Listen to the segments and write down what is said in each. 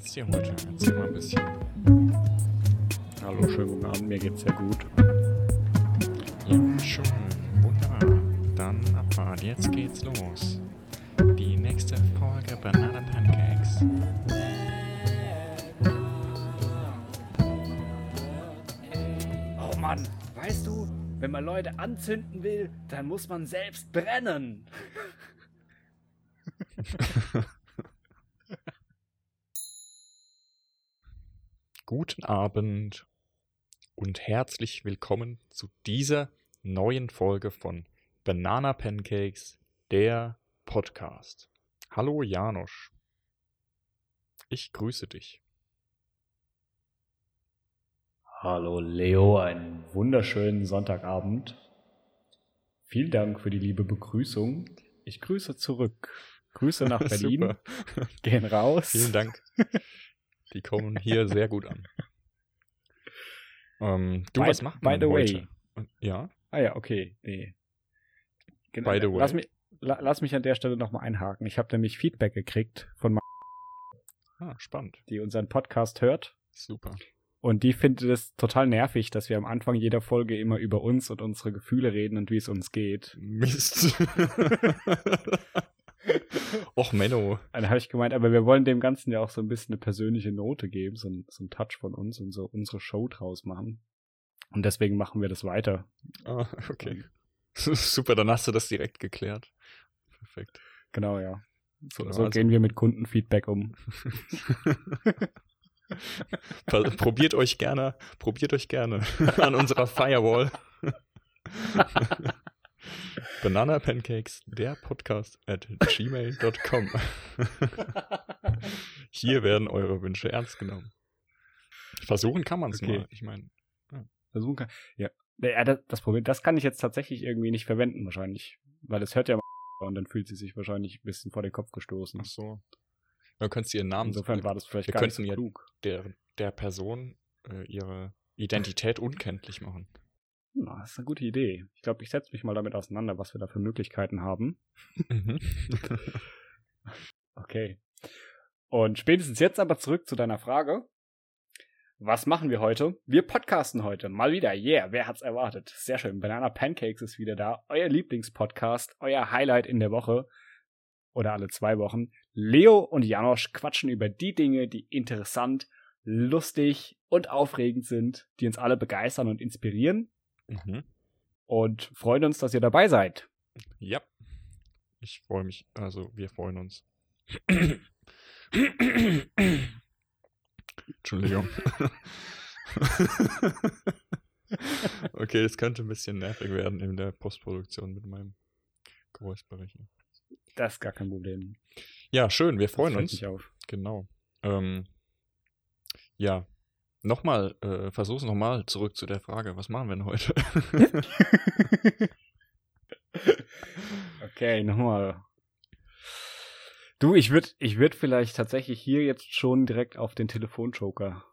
geht's dir heute? Erzähl mal ein bisschen. Hallo, schönen guten Abend, mir geht's sehr gut. Ja, schön, wunderbar. Dann abfahrt, jetzt geht's los. Die nächste Folge Banana Pancakes. Oh Mann, weißt du, wenn man Leute anzünden will, dann muss man selbst brennen. Guten Abend und herzlich willkommen zu dieser neuen Folge von Banana Pancakes, der Podcast. Hallo Janosch, ich grüße dich. Hallo Leo, einen wunderschönen Sonntagabend. Vielen Dank für die liebe Begrüßung. Ich grüße zurück. Grüße nach Berlin. Gehen raus. Vielen Dank. Die kommen hier sehr gut an. Du, was macht man heute? By the way. Ja? Ah ja, okay. Nee. Genau. By the way. Lass mich an der Stelle nochmal einhaken. Ich habe nämlich Feedback gekriegt von spannend. Die unseren Podcast hört. Super. Und die findet es total nervig, dass wir am Anfang jeder Folge immer über uns und unsere Gefühle reden und wie es uns geht. Mist. Och, Menno. Dann habe ich gemeint, aber wir wollen dem Ganzen ja auch so ein bisschen eine persönliche Note geben, so ein Touch von uns und so unsere Show draus machen. Und deswegen machen wir das weiter. Ah, okay. Super, dann hast du das direkt geklärt. Perfekt. Genau, ja. So gehen wir mit Kundenfeedback um. probiert euch gerne an unserer Firewall. Banana Pancakes, der Podcast @gmail.com. Hier werden eure Wünsche ernst genommen. Versuchen kann man es okay. Mal. Ich meine, ja. Versuchen kann. Ja. Das Problem, das kann ich jetzt tatsächlich irgendwie nicht verwenden wahrscheinlich, weil es hört ja mal und dann fühlt sie sich wahrscheinlich ein bisschen vor den Kopf gestoßen. Ach so. Dann könntest du ihren Namen. Insofern war das vielleicht wir gar nicht so klug. Der Person ihre Identität unkenntlich machen. Na, das ist eine gute Idee. Ich glaube, ich setze mich mal damit auseinander, was wir da für Möglichkeiten haben. Okay. Und spätestens jetzt aber zurück zu deiner Frage. Was machen wir heute? Wir podcasten heute. Mal wieder. Yeah, wer hat's erwartet? Sehr schön. Banana Pancakes ist wieder da. Euer Lieblingspodcast, euer Highlight in der Woche. Oder alle 2 Wochen. Leo und Janosch quatschen über die Dinge, die interessant, lustig und aufregend sind, die uns alle begeistern und inspirieren. Mhm. Und freuen uns, dass ihr dabei seid. Ja, ich freue mich. Also wir freuen uns. Entschuldigung. Okay, das könnte ein bisschen nervig werden in der Postproduktion mit meinem Geräuschbereich. Das ist gar kein Problem. Ja, schön, wir freuen uns. Mich auf. Genau. Ja. Nochmal, versuch's nochmal zurück zu der Frage, was machen wir denn heute? Okay, nochmal. Du, ich würd vielleicht tatsächlich hier jetzt schon direkt auf den Telefonjoker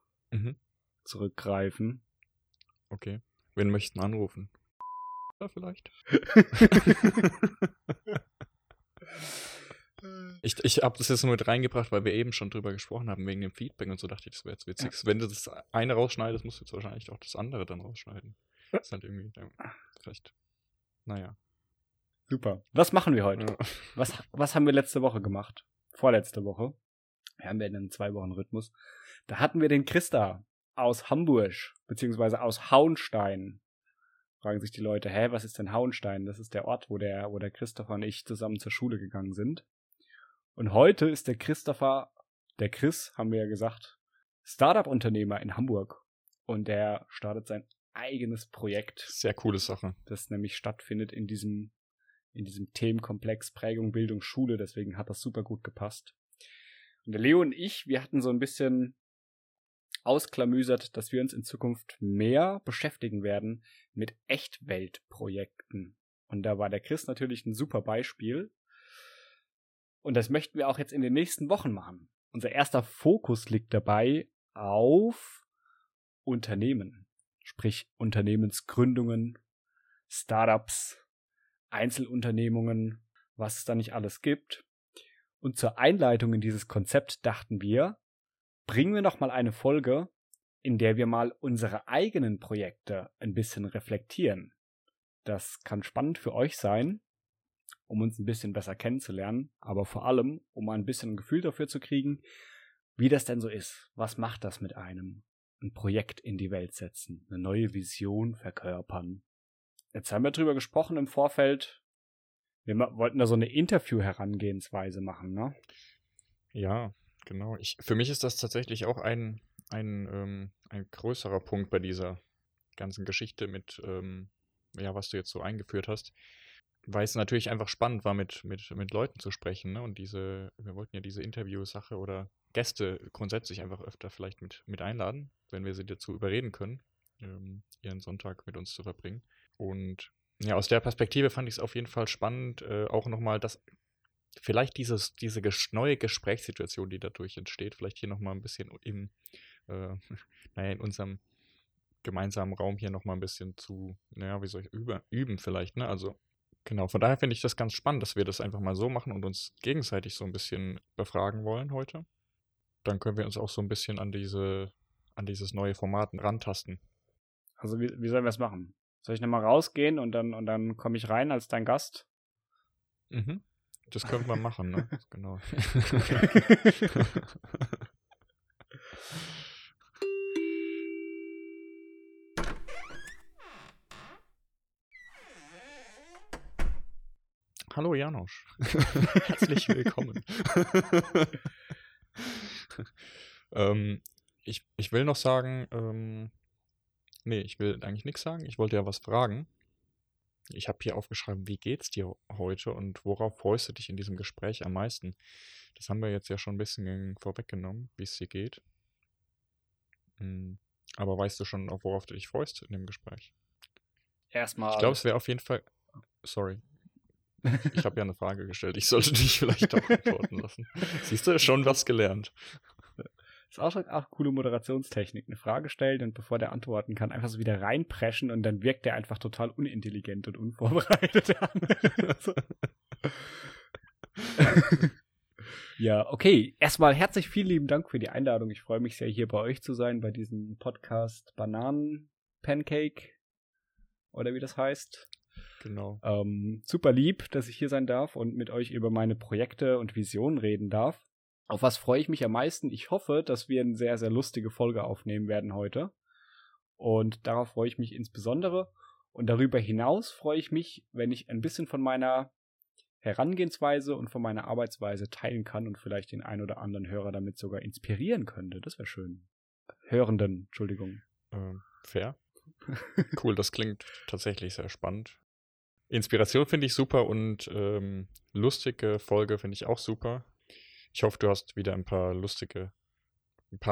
zurückgreifen. Okay. Wen möchten wir anrufen? Ja, vielleicht. Ich habe das jetzt nur mit reingebracht, weil wir eben schon drüber gesprochen haben, wegen dem Feedback und so, dachte ich, das wäre jetzt witzig. Ja. Wenn du das eine rausschneidest, musst du jetzt wahrscheinlich auch das andere dann rausschneiden. Das ist halt irgendwie, vielleicht, naja. Super. Was machen wir heute? Ja. Was haben wir letzte Woche gemacht? Vorletzte Woche. Wir haben ja einen 2-Wochen-Rhythmus. Da hatten wir den Christa aus Hamburg, beziehungsweise aus Hauenstein. Fragen sich die Leute, was ist denn Hauenstein? Das ist der Ort, wo der Christopher und ich zusammen zur Schule gegangen sind. Und heute ist der Chris, haben wir ja gesagt, Startup-Unternehmer in Hamburg. Und der startet sein eigenes Projekt. Sehr coole Sache. Das nämlich stattfindet in diesem Themenkomplex Prägung, Bildung, Schule. Deswegen hat das super gut gepasst. Und der Leo und ich, wir hatten so ein bisschen ausklamüsert, dass wir uns in Zukunft mehr beschäftigen werden mit Echtweltprojekten. Und da war der Chris natürlich ein super Beispiel. Und das möchten wir auch jetzt in den nächsten Wochen machen. Unser erster Fokus liegt dabei auf Unternehmen, sprich Unternehmensgründungen, Startups, Einzelunternehmungen, was es da nicht alles gibt. Und zur Einleitung in dieses Konzept dachten wir, bringen wir noch mal eine Folge, in der wir mal unsere eigenen Projekte ein bisschen reflektieren. Das kann spannend für euch sein, um uns ein bisschen besser kennenzulernen, aber vor allem, um mal ein bisschen ein Gefühl dafür zu kriegen, wie das denn so ist. Was macht das mit einem? Ein Projekt in die Welt setzen, eine neue Vision verkörpern. Jetzt haben wir drüber gesprochen im Vorfeld. Wir wollten da so eine Interview-Herangehensweise machen, ne? Ja, genau. Für mich ist das tatsächlich auch ein größerer Punkt bei dieser ganzen Geschichte mit, was du jetzt so eingeführt hast, weil es natürlich einfach spannend war, mit Leuten zu sprechen, ne? Und wir wollten ja diese Interview-Sache oder Gäste grundsätzlich einfach öfter vielleicht mit einladen, wenn wir sie dazu überreden können, ihren Sonntag mit uns zu verbringen. Und ja, aus der Perspektive fand ich es auf jeden Fall spannend, auch nochmal das, vielleicht diese neue Gesprächssituation, die dadurch entsteht, vielleicht hier nochmal ein bisschen in unserem gemeinsamen Raum hier nochmal ein bisschen zu, üben vielleicht, ne? Also genau, von daher finde ich das ganz spannend, dass wir das einfach mal so machen und uns gegenseitig so ein bisschen befragen wollen heute. Dann können wir uns auch so ein bisschen an dieses neue Format rantasten. Also wie sollen wir es machen? Soll ich nochmal rausgehen und dann komme ich rein als dein Gast? Mhm. Das könnte man machen, ne? Genau. Hallo Janosch. Herzlich willkommen. Ich will noch sagen, ich will eigentlich nichts sagen. Ich wollte ja was fragen. Ich habe hier aufgeschrieben, wie geht's dir heute und worauf freust du dich in diesem Gespräch am meisten? Das haben wir jetzt ja schon ein bisschen vorweggenommen, wie es dir geht. Aber weißt du schon, worauf du dich freust in dem Gespräch? Erstmal. Ich glaube, es wäre auf jeden Fall. Sorry. Ich habe ja eine Frage gestellt. Ich sollte dich vielleicht auch antworten lassen. Siehst du, schon was gelernt. Das ist auch schon eine coole Moderationstechnik. Eine Frage stellen und bevor der antworten kann, einfach so wieder reinpreschen und dann wirkt der einfach total unintelligent und unvorbereitet an. Ja, okay. Erstmal herzlich vielen lieben Dank für die Einladung. Ich freue mich sehr, hier bei euch zu sein, bei diesem Podcast Bananen Pancake oder wie das heißt. Genau. Super lieb, dass ich hier sein darf und mit euch über meine Projekte und Visionen reden darf. Auf was freue ich mich am meisten? Ich hoffe, dass wir eine sehr, sehr lustige Folge aufnehmen werden heute. Und darauf freue ich mich insbesondere. Und darüber hinaus freue ich mich, wenn ich ein bisschen von meiner Herangehensweise und von meiner Arbeitsweise teilen kann und vielleicht den ein oder anderen Hörer damit sogar inspirieren könnte. Das wäre schön. Hörenden, Entschuldigung. Fair. Cool, das klingt tatsächlich sehr spannend. Inspiration finde ich super und lustige Folge finde ich auch super. Ich hoffe, du hast wieder ein paar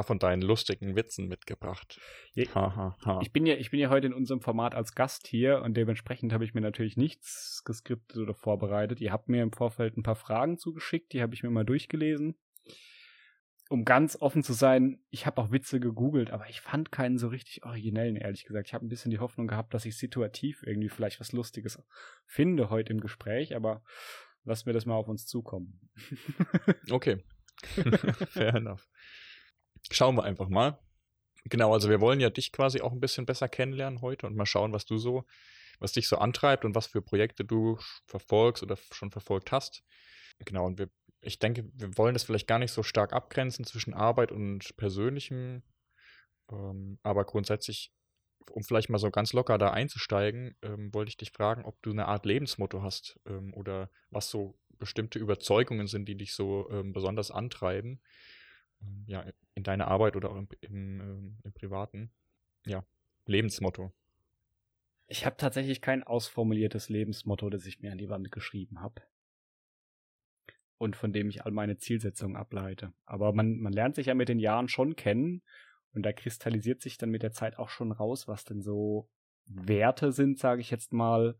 von deinen lustigen Witzen mitgebracht. Ich bin ja heute in unserem Format als Gast hier und dementsprechend habe ich mir natürlich nichts geskriptet oder vorbereitet. Ihr habt mir im Vorfeld ein paar Fragen zugeschickt, die habe ich mir mal durchgelesen. Um ganz offen zu sein, ich habe auch Witze gegoogelt, aber ich fand keinen so richtig originellen, ehrlich gesagt. Ich habe ein bisschen die Hoffnung gehabt, dass ich situativ irgendwie vielleicht was Lustiges finde heute im Gespräch, aber lassen wir das mal auf uns zukommen. Okay. Fair enough. Schauen wir einfach mal. Genau, also wir wollen ja dich quasi auch ein bisschen besser kennenlernen heute und mal schauen, was dich so antreibt und was für Projekte du verfolgst oder schon verfolgt hast. Genau, und ich denke, wir wollen das vielleicht gar nicht so stark abgrenzen zwischen Arbeit und Persönlichem. Aber grundsätzlich, um vielleicht mal so ganz locker da einzusteigen, wollte ich dich fragen, ob du eine Art Lebensmotto hast oder was so bestimmte Überzeugungen sind, die dich so besonders antreiben. Ja, in deiner Arbeit oder auch im Privaten. Ja, Lebensmotto. Ich habe tatsächlich kein ausformuliertes Lebensmotto, das ich mir an die Wand geschrieben habe. Und von dem ich all meine Zielsetzungen ableite. Aber man lernt sich ja mit den Jahren schon kennen und da kristallisiert sich dann mit der Zeit auch schon raus, was denn so Werte sind, sage ich jetzt mal,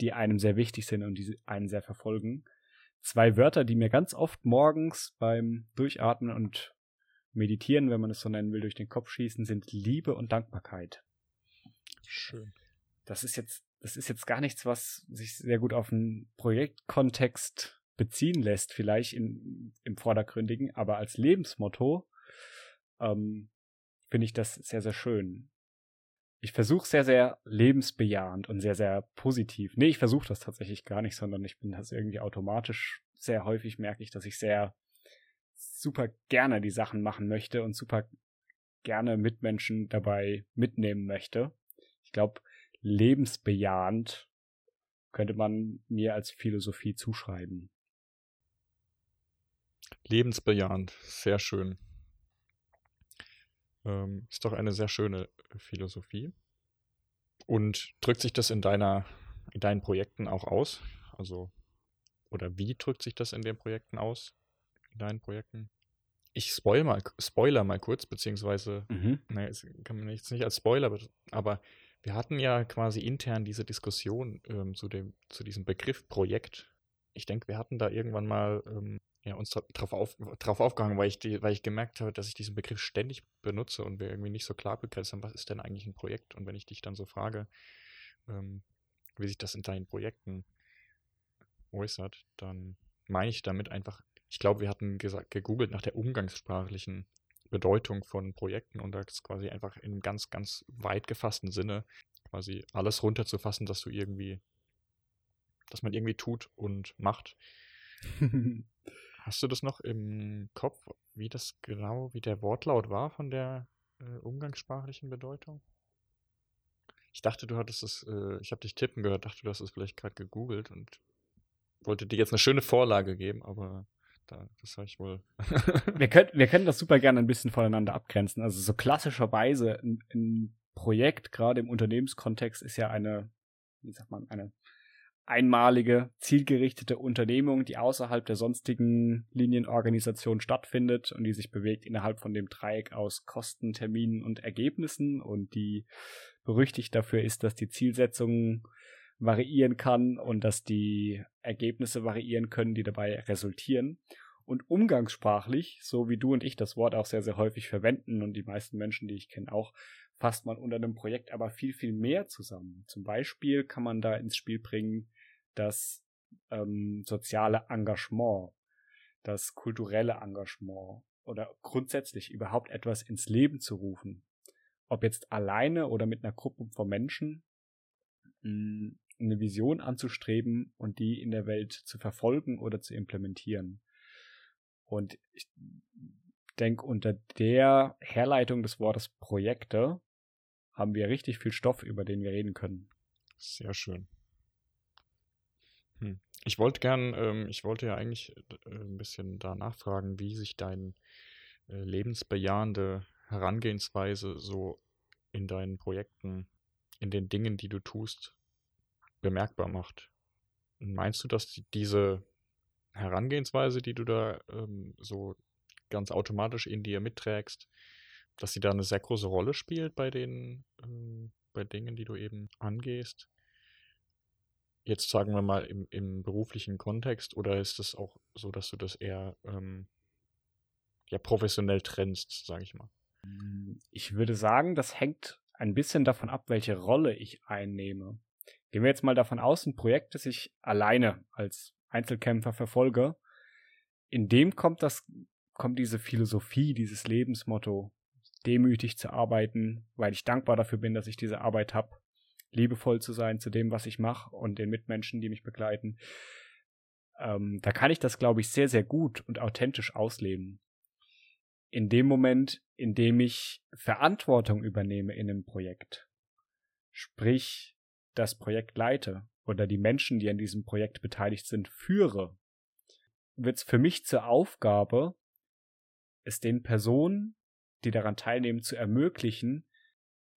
die einem sehr wichtig sind und die einen sehr verfolgen. Zwei Wörter, die mir ganz oft morgens beim Durchatmen und Meditieren, wenn man es so nennen will, durch den Kopf schießen, sind Liebe und Dankbarkeit. Schön. Das ist jetzt gar nichts, was sich sehr gut auf einen Projektkontext beziehen lässt, vielleicht im Vordergründigen, aber als Lebensmotto finde ich das sehr, sehr schön. Ich versuche sehr, sehr lebensbejahend und sehr, sehr positiv. Nee, ich versuche das tatsächlich gar nicht, sondern ich bin das irgendwie automatisch. Sehr häufig merke ich, dass ich sehr super gerne die Sachen machen möchte und super gerne Mitmenschen dabei mitnehmen möchte. Ich glaube, lebensbejahend könnte man mir als Philosophie zuschreiben. Lebensbejahend, sehr schön. Ist doch eine sehr schöne Philosophie. Und drückt sich das in deinen Projekten auch aus? Also, oder wie drückt sich das in den Projekten aus? In deinen Projekten? Ich spoiler mal kurz, beziehungsweise, naja, kann man jetzt nicht als Spoiler, aber wir hatten ja quasi intern diese Diskussion zu diesem Begriff Projekt. Ich denke, wir hatten da irgendwann mal uns drauf aufgehangen, weil ich gemerkt habe, dass ich diesen Begriff ständig benutze und wir irgendwie nicht so klar begrenzt haben, was ist denn eigentlich ein Projekt? Und wenn ich dich dann so frage, wie sich das in deinen Projekten äußert, dann meine ich damit einfach, ich glaube, wir hatten gegoogelt nach der umgangssprachlichen Bedeutung von Projekten und das quasi einfach in einem ganz, ganz weit gefassten Sinne quasi alles runterzufassen, dass man irgendwie tut und macht. Hast du das noch im Kopf, wie der Wortlaut war von der umgangssprachlichen Bedeutung? Ich dachte, du hattest es, ich habe dich tippen gehört, dachte, du hast es vielleicht gerade gegoogelt und wollte dir jetzt eine schöne Vorlage geben, aber das habe ich wohl. Wir können das super gerne ein bisschen voneinander abgrenzen. Also so klassischerweise ein Projekt, gerade im Unternehmenskontext, ist ja eine einmalige, zielgerichtete Unternehmung, die außerhalb der sonstigen Linienorganisation stattfindet und die sich bewegt innerhalb von dem Dreieck aus Kosten, Terminen und Ergebnissen und die berüchtigt dafür ist, dass die Zielsetzung variieren kann und dass die Ergebnisse variieren können, die dabei resultieren. Und umgangssprachlich, so wie du und ich das Wort auch sehr, sehr häufig verwenden und die meisten Menschen, die ich kenne, auch, fasst man unter einem Projekt aber viel, viel mehr zusammen. Zum Beispiel kann man da ins Spiel bringen das soziale Engagement, das kulturelle Engagement oder grundsätzlich überhaupt etwas ins Leben zu rufen. Ob jetzt alleine oder mit einer Gruppe von Menschen, eine Vision anzustreben und die in der Welt zu verfolgen oder zu implementieren. Und ich denke, unter der Herleitung des Wortes Projekte haben wir richtig viel Stoff, über den wir reden können. Sehr schön. Ich wollte ja eigentlich ein bisschen da nachfragen, wie sich deine lebensbejahende Herangehensweise so in deinen Projekten, in den Dingen, die du tust, bemerkbar macht. Meinst du, dass diese Herangehensweise, die du da so ganz automatisch in dir mitträgst, dass sie da eine sehr große Rolle spielt bei den bei Dingen, die du eben angehst? Jetzt sagen wir mal im beruflichen Kontext, oder ist es auch so, dass du das eher professionell trennst, sage ich mal? Ich würde sagen, das hängt ein bisschen davon ab, welche Rolle ich einnehme. Gehen wir jetzt mal davon aus, ein Projekt, das ich alleine als Einzelkämpfer verfolge, in dem kommt diese Philosophie, dieses Lebensmotto, demütig zu arbeiten, weil ich dankbar dafür bin, dass ich diese Arbeit habe, liebevoll zu sein zu dem, was ich mache und den Mitmenschen, die mich begleiten. Da kann ich das, glaube ich, sehr, sehr gut und authentisch ausleben. In dem Moment, in dem ich Verantwortung übernehme in einem Projekt, sprich das Projekt leite oder die Menschen, die an diesem Projekt beteiligt sind, führe, wird es für mich zur Aufgabe, es den Personen, die daran teilnehmen, zu ermöglichen,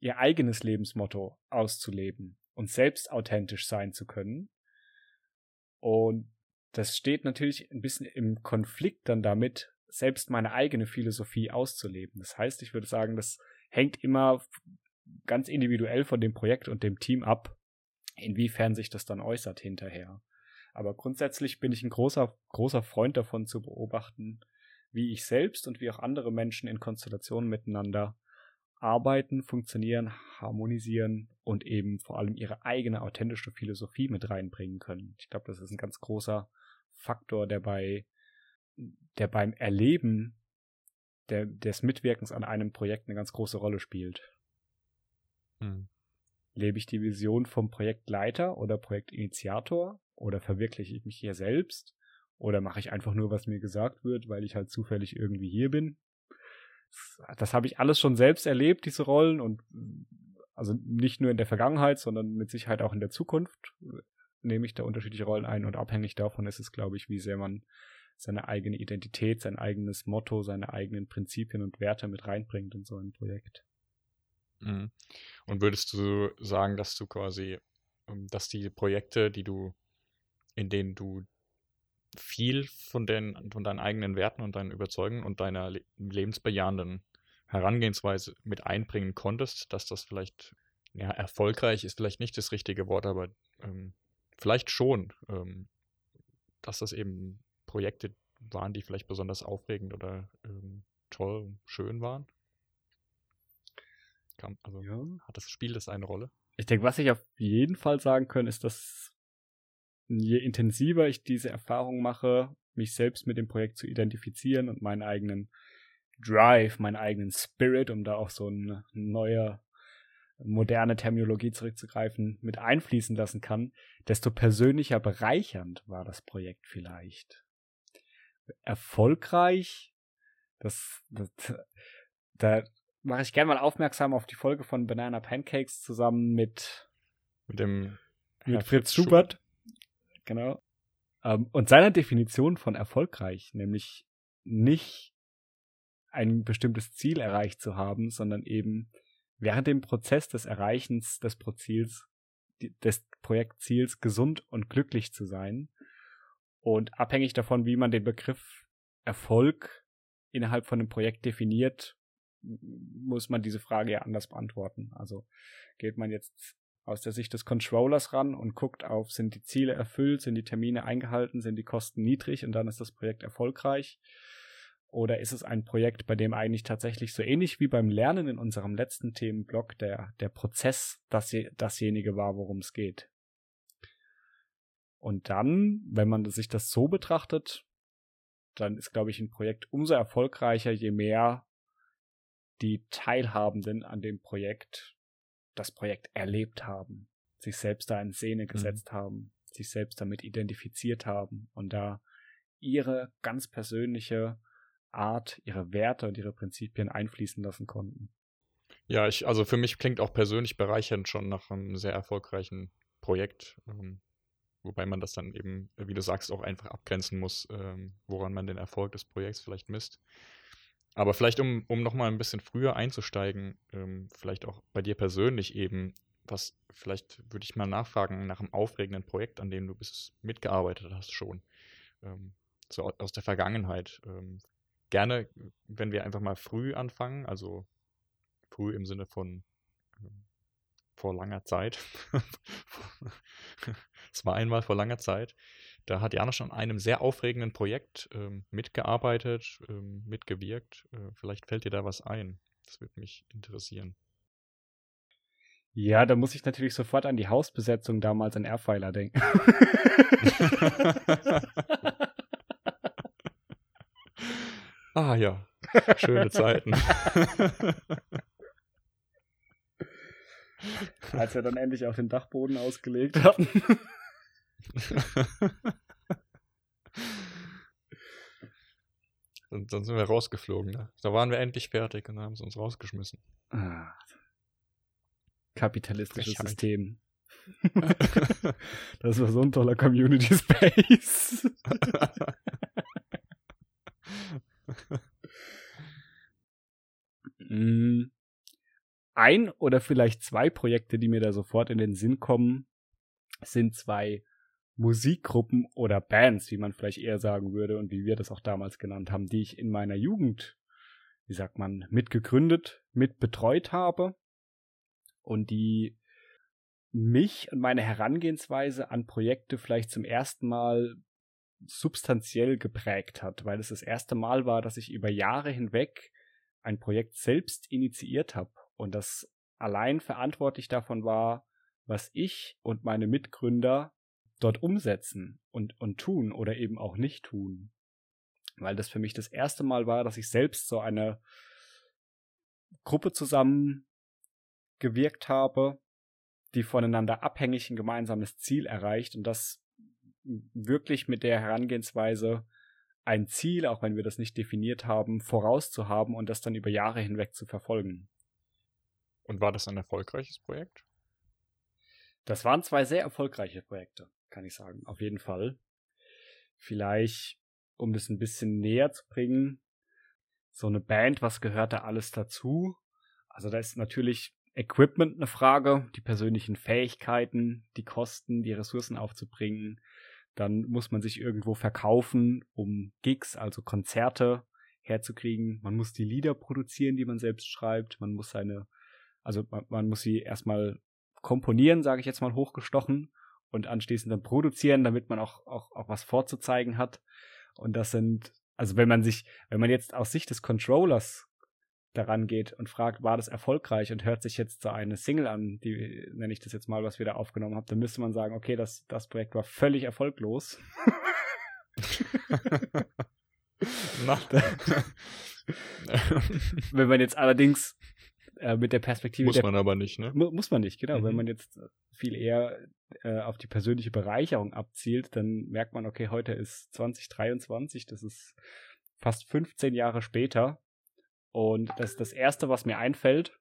ihr eigenes Lebensmotto auszuleben und selbst authentisch sein zu können. Und das steht natürlich ein bisschen im Konflikt dann damit, selbst meine eigene Philosophie auszuleben. Das heißt, ich würde sagen, das hängt immer ganz individuell von dem Projekt und dem Team ab, inwiefern sich das dann äußert hinterher. Aber grundsätzlich bin ich ein großer, großer Freund davon zu beobachten, wie ich selbst und wie auch andere Menschen in Konstellationen miteinander arbeiten, funktionieren, harmonisieren und eben vor allem ihre eigene authentische Philosophie mit reinbringen können. Ich glaube, das ist ein ganz großer Faktor, der beim Erleben des Mitwirkens an einem Projekt eine ganz große Rolle spielt. Hm. Lebe ich die Vision vom Projektleiter oder Projektinitiator oder verwirkliche ich mich hier selbst oder mache ich einfach nur, was mir gesagt wird, weil ich halt zufällig irgendwie hier bin? Das habe ich alles schon selbst erlebt, diese Rollen, und also nicht nur in der Vergangenheit, sondern mit Sicherheit auch in der Zukunft nehme ich da unterschiedliche Rollen ein, und abhängig davon ist es, glaube ich, wie sehr man seine eigene Identität, sein eigenes Motto, seine eigenen Prinzipien und Werte mit reinbringt in so ein Projekt. Mhm. Und würdest du sagen, dass du quasi, dass die Projekte, in denen du viel von deinen eigenen Werten und deinen Überzeugungen und deiner lebensbejahenden Herangehensweise mit einbringen konntest, dass das vielleicht, ja, erfolgreich ist vielleicht nicht das richtige Wort, aber vielleicht schon, dass das eben Projekte waren, die vielleicht besonders aufregend oder toll, schön waren? Also ja. Spielt das eine Rolle? Ich denke, was ich auf jeden Fall sagen kann, ist, dass je intensiver ich diese Erfahrung mache, mich selbst mit dem Projekt zu identifizieren und meinen eigenen Drive, meinen eigenen Spirit, um da auch so eine neue, moderne Terminologie zurückzugreifen, mit einfließen lassen kann, desto persönlicher bereichernd war das Projekt vielleicht. Erfolgreich, da mache ich gerne mal aufmerksam auf die Folge von Banana Pancakes zusammen mit Fritz Schubert. Genau. Und seiner Definition von erfolgreich, nämlich nicht ein bestimmtes Ziel erreicht zu haben, sondern eben während dem Prozess des Erreichens des Projektziels gesund und glücklich zu sein. Und abhängig davon, wie man den Begriff Erfolg innerhalb von einem Projekt definiert, muss man diese Frage ja anders beantworten. Also geht man jetzt aus der Sicht des Controllers ran und guckt auf, sind die Ziele erfüllt, sind die Termine eingehalten, sind die Kosten niedrig, und dann ist das Projekt erfolgreich? Oder ist es ein Projekt, bei dem eigentlich tatsächlich so ähnlich wie beim Lernen in unserem letzten Themenblock der Prozess dasjenige war, worum es geht? Und dann, wenn man sich das so betrachtet, dann ist, glaube ich, ein Projekt umso erfolgreicher, je mehr die Teilhabenden an dem Projekt das Projekt erlebt haben, sich selbst da in Szene gesetzt haben, sich selbst damit identifiziert haben und da ihre ganz persönliche Art, ihre Werte und ihre Prinzipien einfließen lassen konnten. Ja, also für mich klingt auch persönlich bereichernd schon nach einem sehr erfolgreichen Projekt, wobei man das dann eben, wie du sagst, auch einfach abgrenzen muss, woran man den Erfolg des Projekts vielleicht misst. Aber vielleicht, um nochmal ein bisschen früher einzusteigen, vielleicht auch bei dir persönlich eben, vielleicht würde ich mal nachfragen nach einem aufregenden Projekt, an dem du mitgearbeitet hast schon, so aus der Vergangenheit. Gerne, wenn wir einfach mal früh anfangen, also früh im Sinne von vor langer Zeit. Es war einmal vor langer Zeit. Da hat Janosch an einem sehr aufregenden Projekt mitgearbeitet, mitgewirkt. Vielleicht fällt dir da was ein. Das würde mich interessieren. Ja, da muss ich natürlich sofort an die Hausbesetzung damals in Airpfeiler denken. Ah ja, schöne Zeiten. Als wir dann endlich auch den Dachboden ausgelegt hatten. Und dann sind wir rausgeflogen, ne? Da waren wir endlich fertig und haben es uns rausgeschmissen. Ah. Kapitalistisches Frechheit. System. Das war so ein toller Community Space. Ein oder vielleicht zwei Projekte, die mir da sofort in den Sinn kommen, sind zwei Musikgruppen oder Bands, wie man vielleicht eher sagen würde und wie wir das auch damals genannt haben, die ich in meiner Jugend, wie sagt man, mitgegründet, mitbetreut habe und die mich und meine Herangehensweise an Projekte vielleicht zum ersten Mal substanziell geprägt hat, weil es das erste Mal war, dass ich über Jahre hinweg ein Projekt selbst initiiert habe und das allein verantwortlich davon war, was ich und meine Mitgründer dort umsetzen und tun oder eben auch nicht tun. weil das für mich das erste Mal war, dass ich selbst so eine Gruppe zusammengewirkt habe, die voneinander abhängig ein gemeinsames Ziel erreicht, und das wirklich mit der Herangehensweise, ein Ziel, auch wenn wir das nicht definiert haben, vorauszuhaben und das dann über Jahre hinweg zu verfolgen. Und war das ein erfolgreiches Projekt? Das waren 2 sehr erfolgreiche Projekte, kann ich sagen, auf jeden Fall. Vielleicht, um das ein bisschen näher zu bringen, so eine Band, was gehört da alles dazu? Also da ist natürlich Equipment eine Frage, die persönlichen Fähigkeiten, die Kosten, die Ressourcen aufzubringen. Dann muss man sich irgendwo verkaufen, um Gigs, also Konzerte herzukriegen. Man muss die Lieder produzieren, die man selbst schreibt. Man muss man muss sie erstmal komponieren, sage ich jetzt mal hochgestochen, und anschließend dann produzieren, damit man auch was vorzuzeigen hat. Und das sind, also wenn man jetzt aus Sicht des Controllers daran geht und fragt, war das erfolgreich, und hört sich jetzt so eine Single an, die nenne ich das jetzt mal, was wir da aufgenommen haben, dann müsste man sagen, okay, das Projekt war völlig erfolglos. Wenn man jetzt allerdings mit der Perspektive... Muss man aber nicht, ne? Muss man nicht, genau. Mhm. Wenn man jetzt viel eher auf die persönliche Bereicherung abzielt, dann merkt man, okay, heute ist 2023, das ist fast 15 Jahre später. Und das ist das Erste, was mir einfällt,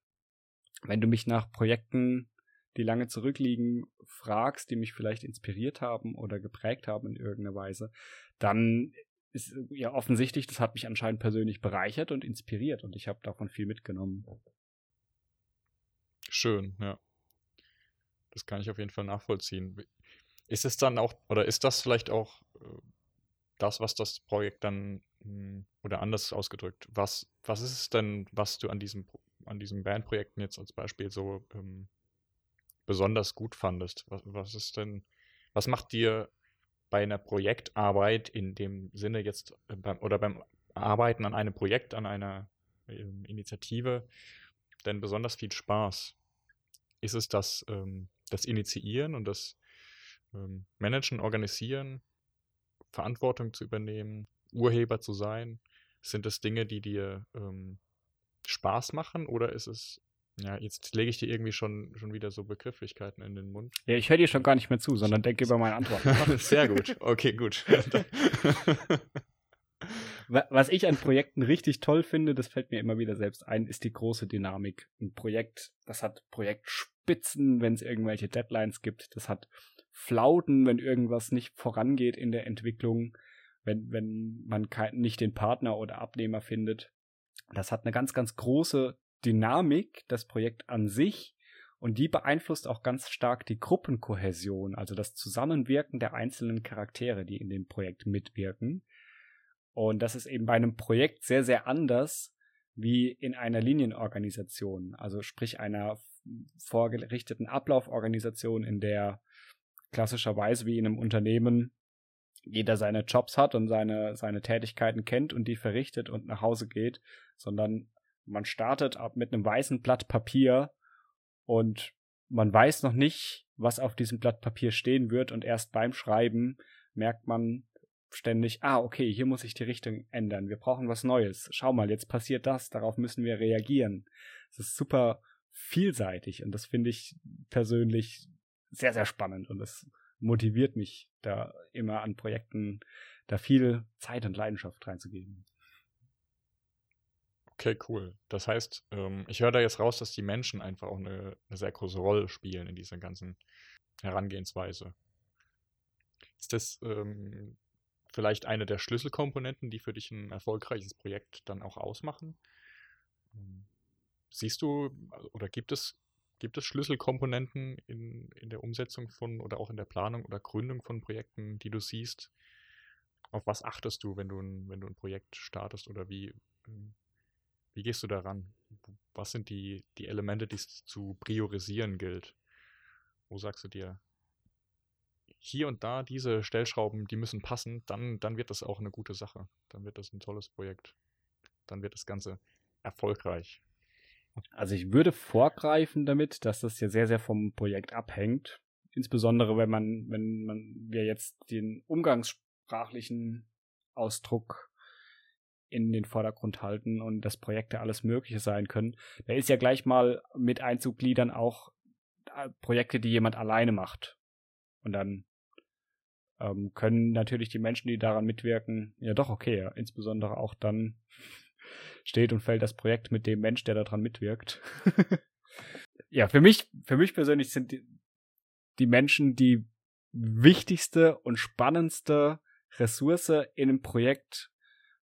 wenn du mich nach Projekten, die lange zurückliegen, fragst, die mich vielleicht inspiriert haben oder geprägt haben in irgendeiner Weise, dann ist ja offensichtlich, das hat mich anscheinend persönlich bereichert und inspiriert, und ich habe davon viel mitgenommen. Schön, ja. Das kann ich auf jeden Fall nachvollziehen. Ist es dann auch, oder ist das vielleicht auch das, was das Projekt dann, oder anders ausgedrückt, was ist es denn, was du an diesen Bandprojekten jetzt als Beispiel so besonders gut fandest? Was ist denn, was macht dir bei einer Projektarbeit in dem Sinne jetzt, beim Arbeiten an einem Projekt, an einer Initiative, denn besonders viel Spaß? Ist es das Initiieren und das Managen, Organisieren, Verantwortung zu übernehmen, Urheber zu sein? Sind das Dinge, die dir Spaß machen, oder ist es, ja, jetzt lege ich dir irgendwie schon wieder so Begrifflichkeiten in den Mund. Ja, ich höre dir schon gar nicht mehr zu, sondern denke über meine Antwort. Sehr gut, okay, gut. Was ich an Projekten richtig toll finde, das fällt mir immer wieder selbst ein, ist die große Dynamik. Ein Projekt, das hat Projektspitzen, wenn es irgendwelche Deadlines gibt, das hat Flauten, wenn irgendwas nicht vorangeht in der Entwicklung, wenn man nicht den Partner oder Abnehmer findet. Das hat eine ganz, ganz große Dynamik, das Projekt an sich, und die beeinflusst auch ganz stark die Gruppenkohäsion, also das Zusammenwirken der einzelnen Charaktere, die in dem Projekt mitwirken. Und das ist eben bei einem Projekt sehr, sehr anders wie in einer Linienorganisation, also sprich einer vorgerichteten Ablauforganisation, in der klassischerweise wie in einem Unternehmen jeder seine Jobs hat und seine Tätigkeiten kennt und die verrichtet und nach Hause geht, sondern man startet mit einem weißen Blatt Papier und man weiß noch nicht, was auf diesem Blatt Papier stehen wird, und erst beim Schreiben merkt man ständig, okay, hier muss ich die Richtung ändern, wir brauchen was Neues, schau mal, jetzt passiert das, darauf müssen wir reagieren. Es ist super vielseitig, und das finde ich persönlich sehr, sehr spannend, und das motiviert mich, da immer an Projekten da viel Zeit und Leidenschaft reinzugeben. Okay, cool. Das heißt, ich höre da jetzt raus, dass die Menschen einfach auch eine sehr große Rolle spielen in dieser ganzen Herangehensweise. Ist das vielleicht eine der Schlüsselkomponenten, die für dich ein erfolgreiches Projekt dann auch ausmachen? Siehst du, oder gibt es Schlüsselkomponenten in der Umsetzung von oder auch in der Planung oder Gründung von Projekten, die du siehst? Auf was achtest du, wenn du ein Projekt startest, oder wie gehst du daran? Was sind die Elemente, die es zu priorisieren gilt? Wo sagst du dir, hier und da diese Stellschrauben, die müssen passen, dann wird das auch eine gute Sache. Dann wird das ein tolles Projekt. Dann wird das Ganze erfolgreich. Also ich würde vorgreifen damit, dass das ja sehr, sehr vom Projekt abhängt. Insbesondere wenn wir jetzt den umgangssprachlichen Ausdruck in den Vordergrund halten und dass Projekte alles Mögliche sein können. Da ist ja gleich mal mit einzugliedern auch Projekte, die jemand alleine macht. Und dann können natürlich die Menschen, die daran mitwirken, ja doch okay, ja, insbesondere auch dann steht und fällt das Projekt mit dem Mensch, der daran mitwirkt. Ja, für mich persönlich sind die Menschen die wichtigste und spannendste Ressource in einem Projekt,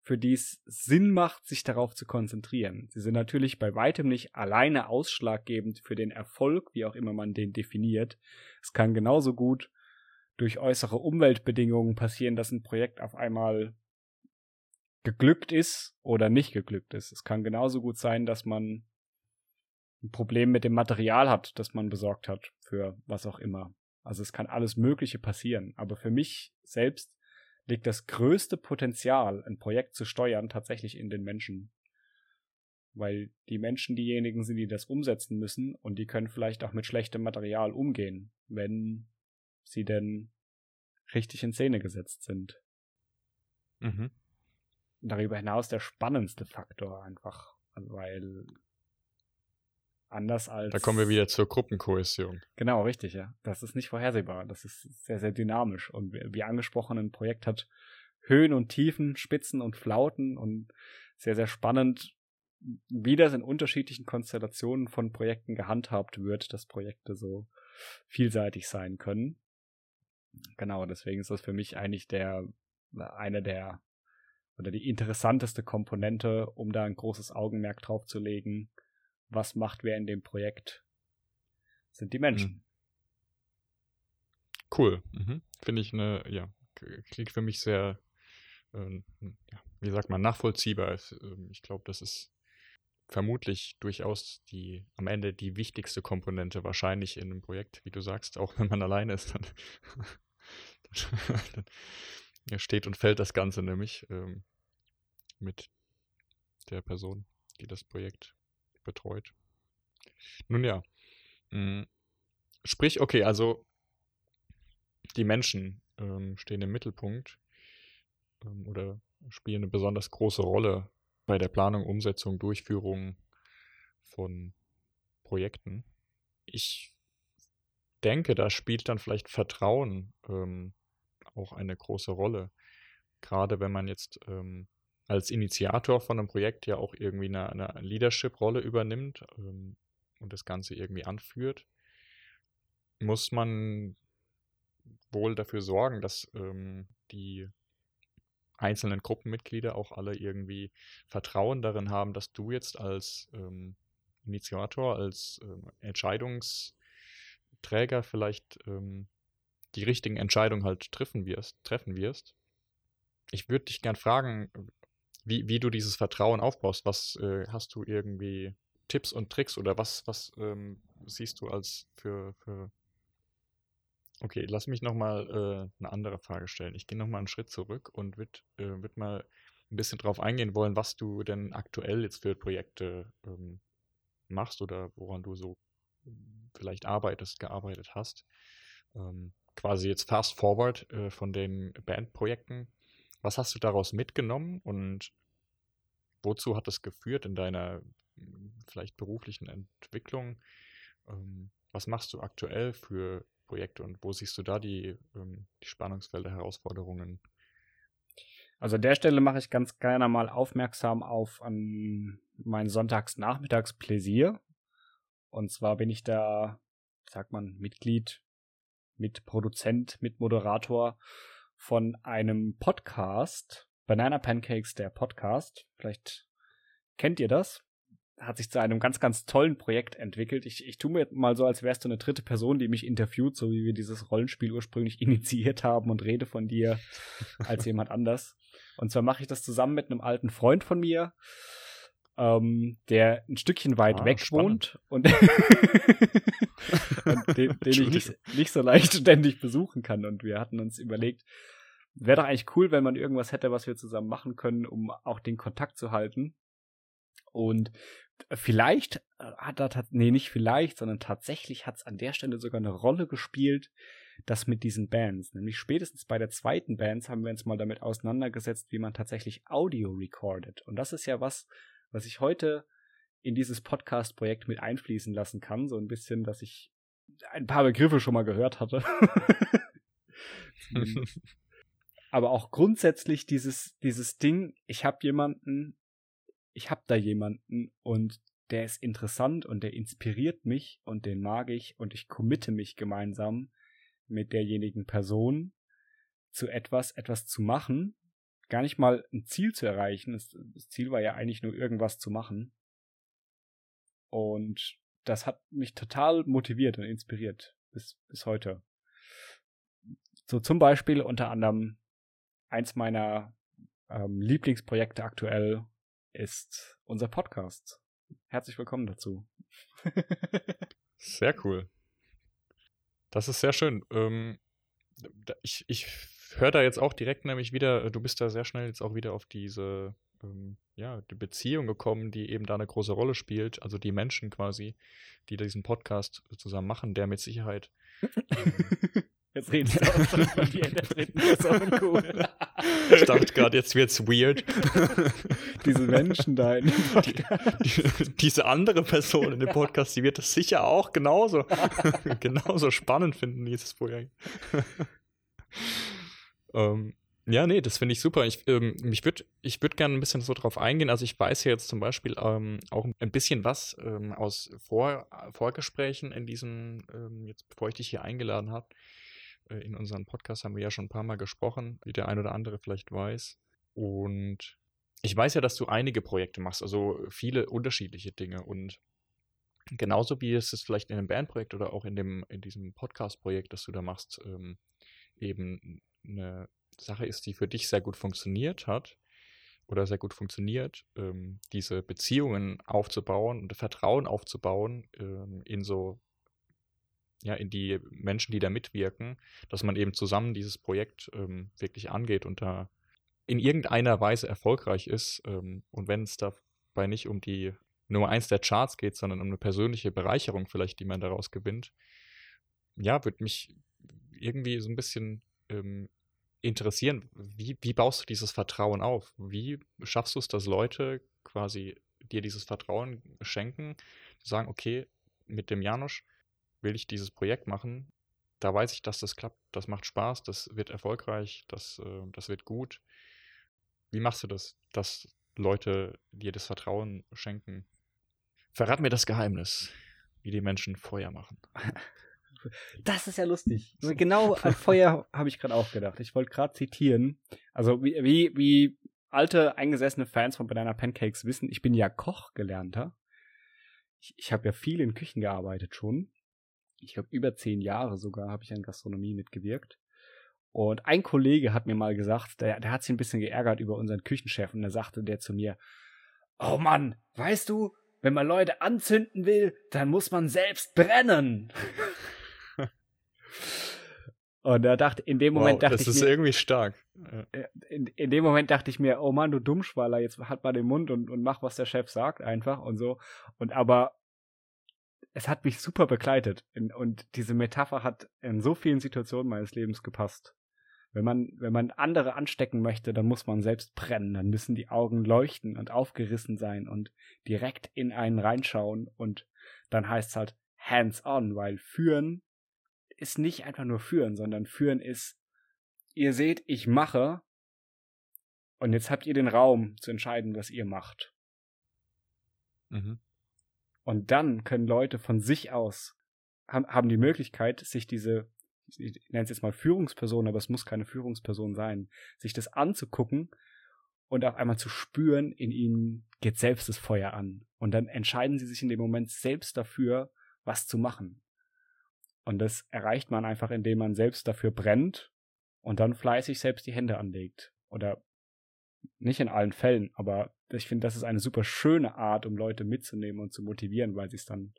für die es Sinn macht, sich darauf zu konzentrieren. Sie sind natürlich bei weitem nicht alleine ausschlaggebend für den Erfolg, wie auch immer man den definiert. Es kann genauso gut durch äußere Umweltbedingungen passieren, dass ein Projekt auf einmal geglückt ist oder nicht geglückt ist. Es kann genauso gut sein, dass man ein Problem mit dem Material hat, das man besorgt hat, für was auch immer. Also es kann alles Mögliche passieren. Aber für mich selbst liegt das größte Potenzial, ein Projekt zu steuern, tatsächlich in den Menschen. Weil die Menschen diejenigen sind, die das umsetzen müssen, und die können vielleicht auch mit schlechtem Material umgehen, wenn sie denn richtig in Szene gesetzt sind. Mhm. Darüber hinaus der spannendste Faktor einfach, weil anders als... Da kommen wir wieder zur Gruppenkohäsion. Genau, richtig, ja. Das ist nicht vorhersehbar. Das ist sehr, sehr dynamisch. Und wie angesprochen, ein Projekt hat Höhen und Tiefen, Spitzen und Flauten, und sehr, sehr spannend, wie das in unterschiedlichen Konstellationen von Projekten gehandhabt wird, dass Projekte so vielseitig sein können. Genau, deswegen ist das für mich eigentlich oder die interessanteste Komponente, um da ein großes Augenmerk drauf zu legen. Was macht wer in dem Projekt? Sind die Menschen. Cool. Mhm. Finde ich klingt für mich sehr, wie sagt man, nachvollziehbar. Ich glaube, das ist vermutlich durchaus am Ende die wichtigste Komponente wahrscheinlich in einem Projekt, wie du sagst, auch wenn man alleine ist, dann steht und fällt das Ganze nämlich mit der Person, die das Projekt betreut. Nun ja, sprich, okay, also die Menschen stehen im Mittelpunkt oder spielen eine besonders große Rolle bei der Planung, Umsetzung, Durchführung von Projekten. Ich denke, da spielt dann vielleicht Vertrauen auch eine große Rolle. Gerade wenn man jetzt als Initiator von einem Projekt ja auch irgendwie eine Leadership-Rolle übernimmt und das Ganze irgendwie anführt, muss man wohl dafür sorgen, dass die einzelnen Gruppenmitglieder auch alle irgendwie Vertrauen darin haben, dass du jetzt als Initiator, als Entscheidungsträger vielleicht die richtigen Entscheidungen halt treffen wirst. Ich würde dich gern fragen, wie du dieses Vertrauen aufbaust. Was hast du irgendwie Tipps und Tricks, oder was siehst du als für... Okay, lass mich nochmal eine andere Frage stellen. Ich gehe nochmal einen Schritt zurück und würd mal ein bisschen drauf eingehen wollen, was du denn aktuell jetzt für Projekte machst oder woran du so vielleicht gearbeitet hast. Quasi jetzt fast forward von den Bandprojekten. Was hast du daraus mitgenommen und wozu hat das geführt in deiner vielleicht beruflichen Entwicklung? Was machst du aktuell für Projekte und wo siehst du da die Spannungsfelder, Herausforderungen? Also an der Stelle mache ich ganz gerne mal aufmerksam auf mein Sonntagsnachmittagsplaisir. Und zwar bin ich da, sagt man, Mitglied, Mitproduzent, Mitmoderator von einem Podcast, Banana Pancakes, der Podcast. Vielleicht kennt ihr das. Hat sich zu einem ganz, ganz tollen Projekt entwickelt. Ich tue mir mal so, als wärst du eine dritte Person, die mich interviewt, so wie wir dieses Rollenspiel ursprünglich initiiert haben, und rede von dir als jemand anders. Und zwar mache ich das zusammen mit einem alten Freund von mir, der ein Stückchen weit weg wohnt und den ich nicht so leicht ständig besuchen kann. Und wir hatten uns überlegt, wäre doch eigentlich cool, wenn man irgendwas hätte, was wir zusammen machen können, um auch den Kontakt zu halten. Und vielleicht tatsächlich hat es an der Stelle sogar eine Rolle gespielt, das mit diesen Bands. Nämlich spätestens bei der zweiten Band haben wir uns mal damit auseinandergesetzt, wie man tatsächlich Audio recordet. Und das ist ja was ich heute in dieses Podcast-Projekt mit einfließen lassen kann. So ein bisschen, dass ich ein paar Begriffe schon mal gehört hatte. Aber auch grundsätzlich dieses Ding, ich habe da jemanden und der ist interessant und der inspiriert mich und den mag ich und ich committe mich gemeinsam mit derjenigen Person zu etwas zu machen, gar nicht mal ein Ziel zu erreichen. Das Ziel war ja eigentlich nur irgendwas zu machen. Und das hat mich total motiviert und inspiriert bis heute. So zum Beispiel unter anderem eins meiner Lieblingsprojekte aktuell ist unser Podcast. Herzlich willkommen dazu. Sehr cool. Das ist sehr schön. Ich höre da jetzt auch direkt nämlich wieder, du bist da sehr schnell jetzt auch wieder auf diese die Beziehung gekommen, die eben da eine große Rolle spielt. Also die Menschen quasi, die diesen Podcast zusammen machen, der mit Sicherheit jetzt reden wir auch schon von dir, das reden wir so cool. Ich dachte gerade, jetzt wird's weird. Diese Menschen da in dem Podcast. Diese andere Person in dem Podcast, die wird das sicher auch genauso spannend finden, dieses Projekt. Das finde ich super. Ich würde gerne ein bisschen so drauf eingehen. Also ich weiß ja jetzt zum Beispiel auch ein bisschen was aus Vorgesprächen in diesem, jetzt bevor ich dich hier eingeladen habe. In unserem Podcast haben wir ja schon ein paar Mal gesprochen, wie der ein oder andere vielleicht weiß. Und ich weiß ja, dass du einige Projekte machst, also viele unterschiedliche Dinge. Und genauso wie es vielleicht in einem Bandprojekt oder auch in diesem Podcast-Projekt, das du da machst, eben eine Sache ist, die für dich sehr gut funktioniert hat oder sehr gut funktioniert, diese Beziehungen aufzubauen und Vertrauen aufzubauen in die Menschen, die da mitwirken, dass man eben zusammen dieses Projekt wirklich angeht und da in irgendeiner Weise erfolgreich ist. Und wenn es dabei nicht um die Nummer 1 der Charts geht, sondern um eine persönliche Bereicherung vielleicht, die man daraus gewinnt, würde mich irgendwie so ein bisschen interessieren, wie baust du dieses Vertrauen auf? Wie schaffst du es, dass Leute quasi dir dieses Vertrauen schenken, zu sagen, okay, mit dem Janosch will ich dieses Projekt machen, da weiß ich, dass das klappt, das macht Spaß, das wird erfolgreich, das wird gut. Wie machst du das, dass Leute dir das Vertrauen schenken? Verrat mir das Geheimnis, wie die Menschen Feuer machen. Das ist ja lustig. Genau an Feuer habe ich gerade auch gedacht. Ich wollte gerade zitieren, also wie alte, eingesessene Fans von Banana Pancakes wissen, ich bin ja Kochgelernter. Ich habe ja viel in Küchen gearbeitet schon. Ich glaube, über 10 Jahre sogar habe ich an Gastronomie mitgewirkt. Und ein Kollege hat mir mal gesagt, der hat sich ein bisschen geärgert über unseren Küchenchef. Und da sagte der zu mir, oh Mann, weißt du, wenn man Leute anzünden will, dann muss man selbst brennen. Und da dachte in dem Moment dachte ich mir, das ist irgendwie stark. In dem Moment dachte ich mir, oh Mann, du Dummschwaller, jetzt halt mal den Mund und mach, was der Chef sagt einfach und so. Und aber es hat mich super begleitet und diese Metapher hat in so vielen Situationen meines Lebens gepasst. Wenn man andere anstecken möchte, dann muss man selbst brennen, dann müssen die Augen leuchten und aufgerissen sein und direkt in einen reinschauen und dann heißt es halt hands on, weil führen ist nicht einfach nur führen, sondern führen ist, ihr seht, ich mache und jetzt habt ihr den Raum zu entscheiden, was ihr macht. Mhm. Und dann können Leute von sich aus, haben die Möglichkeit, sich diese, ich nenne es jetzt mal Führungsperson, aber es muss keine Führungsperson sein, sich das anzugucken und auf einmal zu spüren, in ihnen geht selbst das Feuer an. Und dann entscheiden sie sich in dem Moment selbst dafür, was zu machen. Und das erreicht man einfach, indem man selbst dafür brennt und dann fleißig selbst die Hände anlegt. Oder nicht in allen Fällen, aber ich finde, das ist eine super schöne Art, um Leute mitzunehmen und zu motivieren, weil sie es dann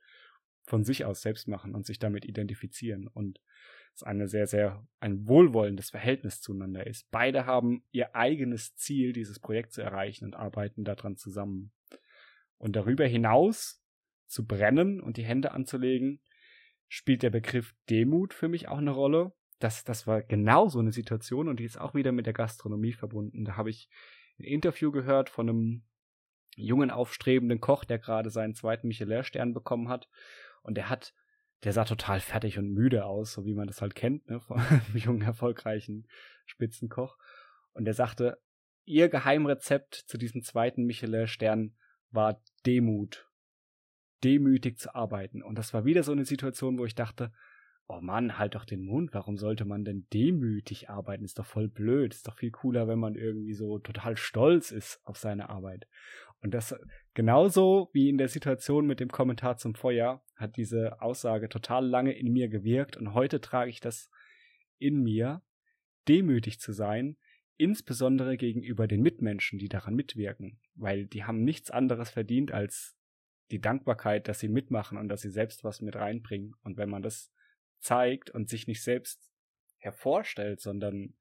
von sich aus selbst machen und sich damit identifizieren und es eine sehr, sehr ein wohlwollendes Verhältnis zueinander ist. Beide haben ihr eigenes Ziel, dieses Projekt zu erreichen und arbeiten daran zusammen. Und darüber hinaus zu brennen und die Hände anzulegen, spielt der Begriff Demut für mich auch eine Rolle. das war genau so eine Situation und die ist auch wieder mit der Gastronomie verbunden. Da habe ich ein Interview gehört von einem jungen, aufstrebenden Koch, der gerade seinen zweiten Michelin-Stern bekommen hat. Und der sah total fertig und müde aus, so wie man das halt kennt, ne, von einem jungen, erfolgreichen Spitzenkoch. Und der sagte, ihr Geheimrezept zu diesem zweiten Michelin-Stern war Demut. Demütig zu arbeiten. Und das war wieder so eine Situation, wo ich dachte, oh Mann, halt doch den Mund, warum sollte man denn demütig arbeiten? Ist doch voll blöd, ist doch viel cooler, wenn man irgendwie so total stolz ist auf seine Arbeit. Und das genauso wie in der Situation mit dem Kommentar zum Feuer hat diese Aussage total lange in mir gewirkt und heute trage ich das in mir, demütig zu sein, insbesondere gegenüber den Mitmenschen, die daran mitwirken, weil die haben nichts anderes verdient als die Dankbarkeit, dass sie mitmachen und dass sie selbst was mit reinbringen. Und wenn man das zeigt und sich nicht selbst hervorstellt, sondern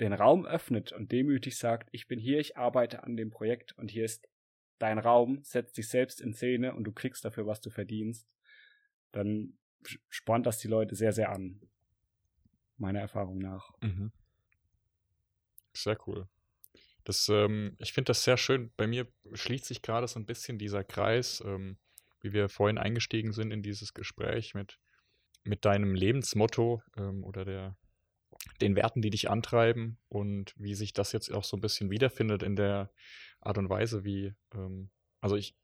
den Raum öffnet und demütig sagt, ich bin hier, ich arbeite an dem Projekt und hier ist dein Raum, setz dich selbst in Szene und du kriegst dafür, was du verdienst, dann spornt das die Leute sehr, sehr an. Meiner Erfahrung nach. Mhm. Sehr cool. Das, ich finde das sehr schön. Bei mir schließt sich gerade so ein bisschen dieser Kreis, wie wir vorhin eingestiegen sind in dieses Gespräch mit deinem Lebensmotto oder den Werten, die dich antreiben und wie sich das jetzt auch so ein bisschen wiederfindet in der Art und Weise, wie, also ich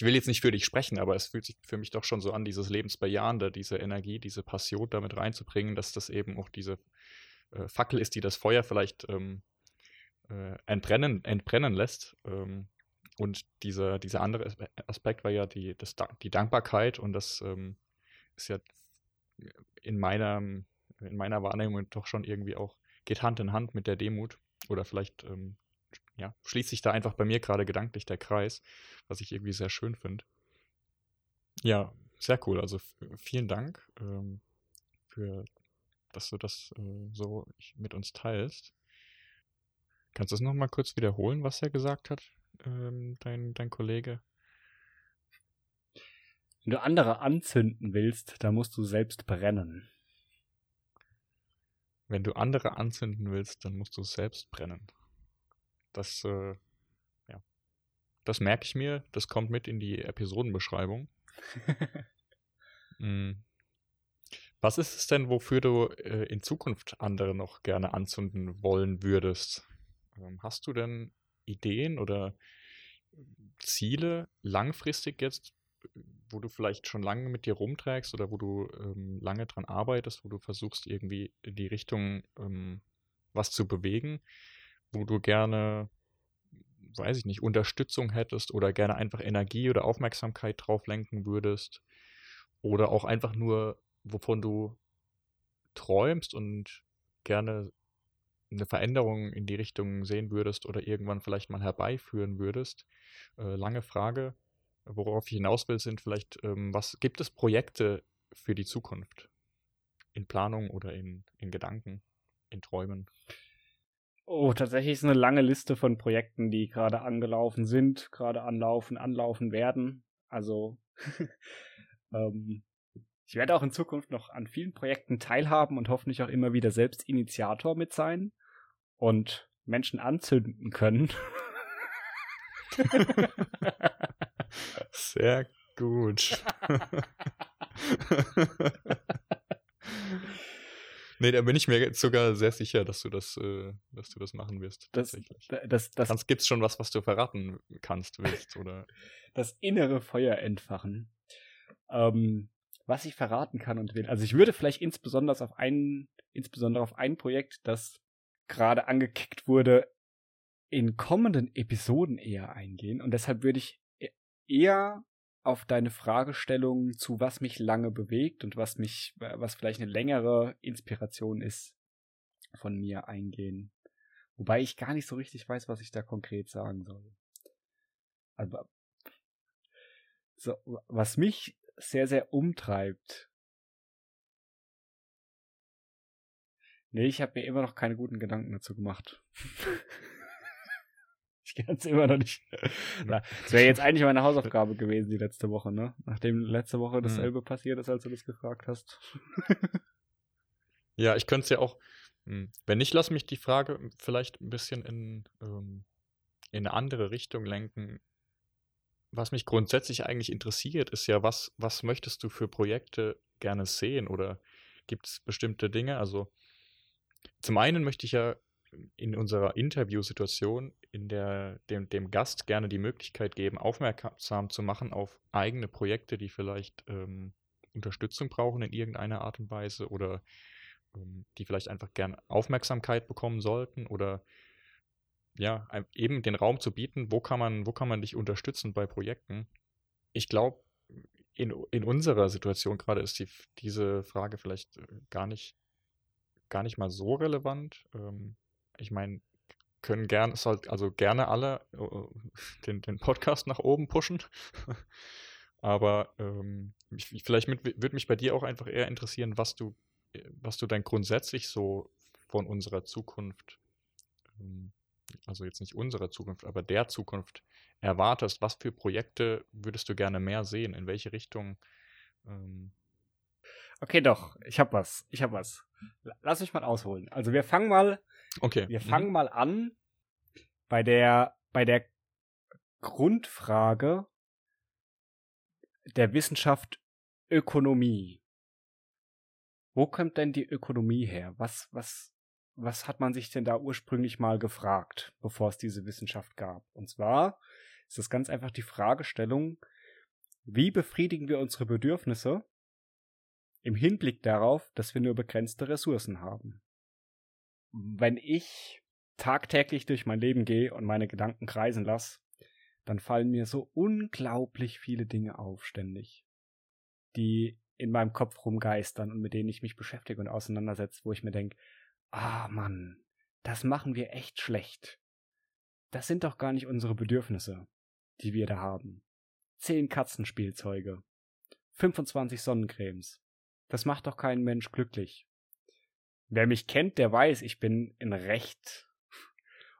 will jetzt nicht für dich sprechen, aber es fühlt sich für mich doch schon so an, dieses Lebensbejahende, diese Energie, diese Passion damit reinzubringen, dass das eben auch diese Fackel ist, die das Feuer vielleicht entbrennen lässt. Und dieser andere Aspekt war ja die Dankbarkeit und das ist ja in meiner Wahrnehmung doch schon irgendwie auch, geht Hand in Hand mit der Demut oder vielleicht schließt sich da einfach bei mir gerade gedanklich der Kreis, was ich irgendwie sehr schön finde. Ja, sehr cool. Also vielen Dank, dass du das so mit uns teilst. Kannst du es nochmal kurz wiederholen, was er gesagt hat, dein Kollege? Wenn du andere anzünden willst, dann musst du selbst brennen. Wenn du andere anzünden willst, dann musst du selbst brennen. Das, das merke ich mir. Das kommt mit in die Episodenbeschreibung. Was ist es denn, wofür du in Zukunft andere noch gerne anzünden wollen würdest? Hast du denn Ideen oder Ziele langfristig jetzt, wo du vielleicht schon lange mit dir rumträgst oder wo du lange dran arbeitest, wo du versuchst irgendwie in die Richtung was zu bewegen, wo du gerne, weiß ich nicht, Unterstützung hättest oder gerne einfach Energie oder Aufmerksamkeit drauf lenken würdest oder auch einfach nur, wovon du träumst und gerne eine Veränderung in die Richtung sehen würdest oder irgendwann vielleicht mal herbeiführen würdest. Lange Frage. Worauf ich hinaus will, sind vielleicht, was gibt es Projekte für die Zukunft? In Planung oder in Gedanken, in Träumen? Oh, tatsächlich ist eine lange Liste von Projekten, die gerade angelaufen sind, gerade anlaufen werden. Also ich werde auch in Zukunft noch an vielen Projekten teilhaben und hoffentlich auch immer wieder selbst Initiator mit sein und Menschen anzünden können. Sehr gut. Nee, da bin ich mir jetzt sogar sehr sicher, dass du das machen wirst. Tatsächlich. Sonst gibt es schon was du verraten willst, oder? Das innere Feuer entfachen. Was ich verraten kann und will. Also ich würde vielleicht insbesondere auf ein Projekt, das gerade angekickt wurde, in kommenden Episoden eher eingehen. Und deshalb würde ich eher auf deine Fragestellung zu, was mich lange bewegt und was vielleicht eine längere Inspiration ist, von mir eingehen. Wobei ich gar nicht so richtig weiß, was ich da konkret sagen soll. Also, was mich sehr, sehr umtreibt. Nee, ich habe mir immer noch keine guten Gedanken dazu gemacht. Ich kann es immer noch nicht. Na, das wäre jetzt eigentlich meine Hausaufgabe gewesen, die letzte Woche, ne? Nachdem letzte Woche dasselbe passiert ist, als du das gefragt hast. Ja, ich könnte es ja auch, wenn nicht, lass mich die Frage vielleicht ein bisschen in eine andere Richtung lenken. Was mich grundsätzlich eigentlich interessiert, ist ja, was möchtest du für Projekte gerne sehen oder gibt es bestimmte Dinge? Also zum einen möchte ich ja in unserer Interviewsituation dem Gast gerne die Möglichkeit geben, aufmerksam zu machen auf eigene Projekte, die vielleicht Unterstützung brauchen in irgendeiner Art und Weise oder die vielleicht einfach gerne Aufmerksamkeit bekommen sollten oder ja, eben den Raum zu bieten, wo kann man dich unterstützen bei Projekten. Ich glaube, in unserer Situation gerade ist diese Frage vielleicht gar nicht mal so relevant. Ich meine, können gerne alle den Podcast nach oben pushen. Aber vielleicht würde mich bei dir auch einfach eher interessieren, was du dann grundsätzlich so von unserer Zukunft, also jetzt nicht unserer Zukunft, aber der Zukunft erwartest. Was für Projekte würdest du gerne mehr sehen? In welche Richtung? Okay, doch. Ich habe was. Lass mich mal ausholen. Also wir fangen mal. Okay. Wir fangen mal an bei der Grundfrage der Wissenschaft Ökonomie. Wo kommt denn die Ökonomie her? Was hat man sich denn da ursprünglich mal gefragt, bevor es diese Wissenschaft gab? Und zwar ist das ganz einfach die Fragestellung, wie befriedigen wir unsere Bedürfnisse im Hinblick darauf, dass wir nur begrenzte Ressourcen haben? Wenn ich tagtäglich durch mein Leben gehe und meine Gedanken kreisen lasse, dann fallen mir so unglaublich viele Dinge auf ständig, die in meinem Kopf rumgeistern und mit denen ich mich beschäftige und auseinandersetze, wo ich mir denke, ah Mann, das machen wir echt schlecht. Das sind doch gar nicht unsere Bedürfnisse, die wir da haben. 10 Katzenspielzeuge, 25 Sonnencremes. Das macht doch keinen Mensch glücklich. Wer mich kennt, der weiß, ich bin in recht,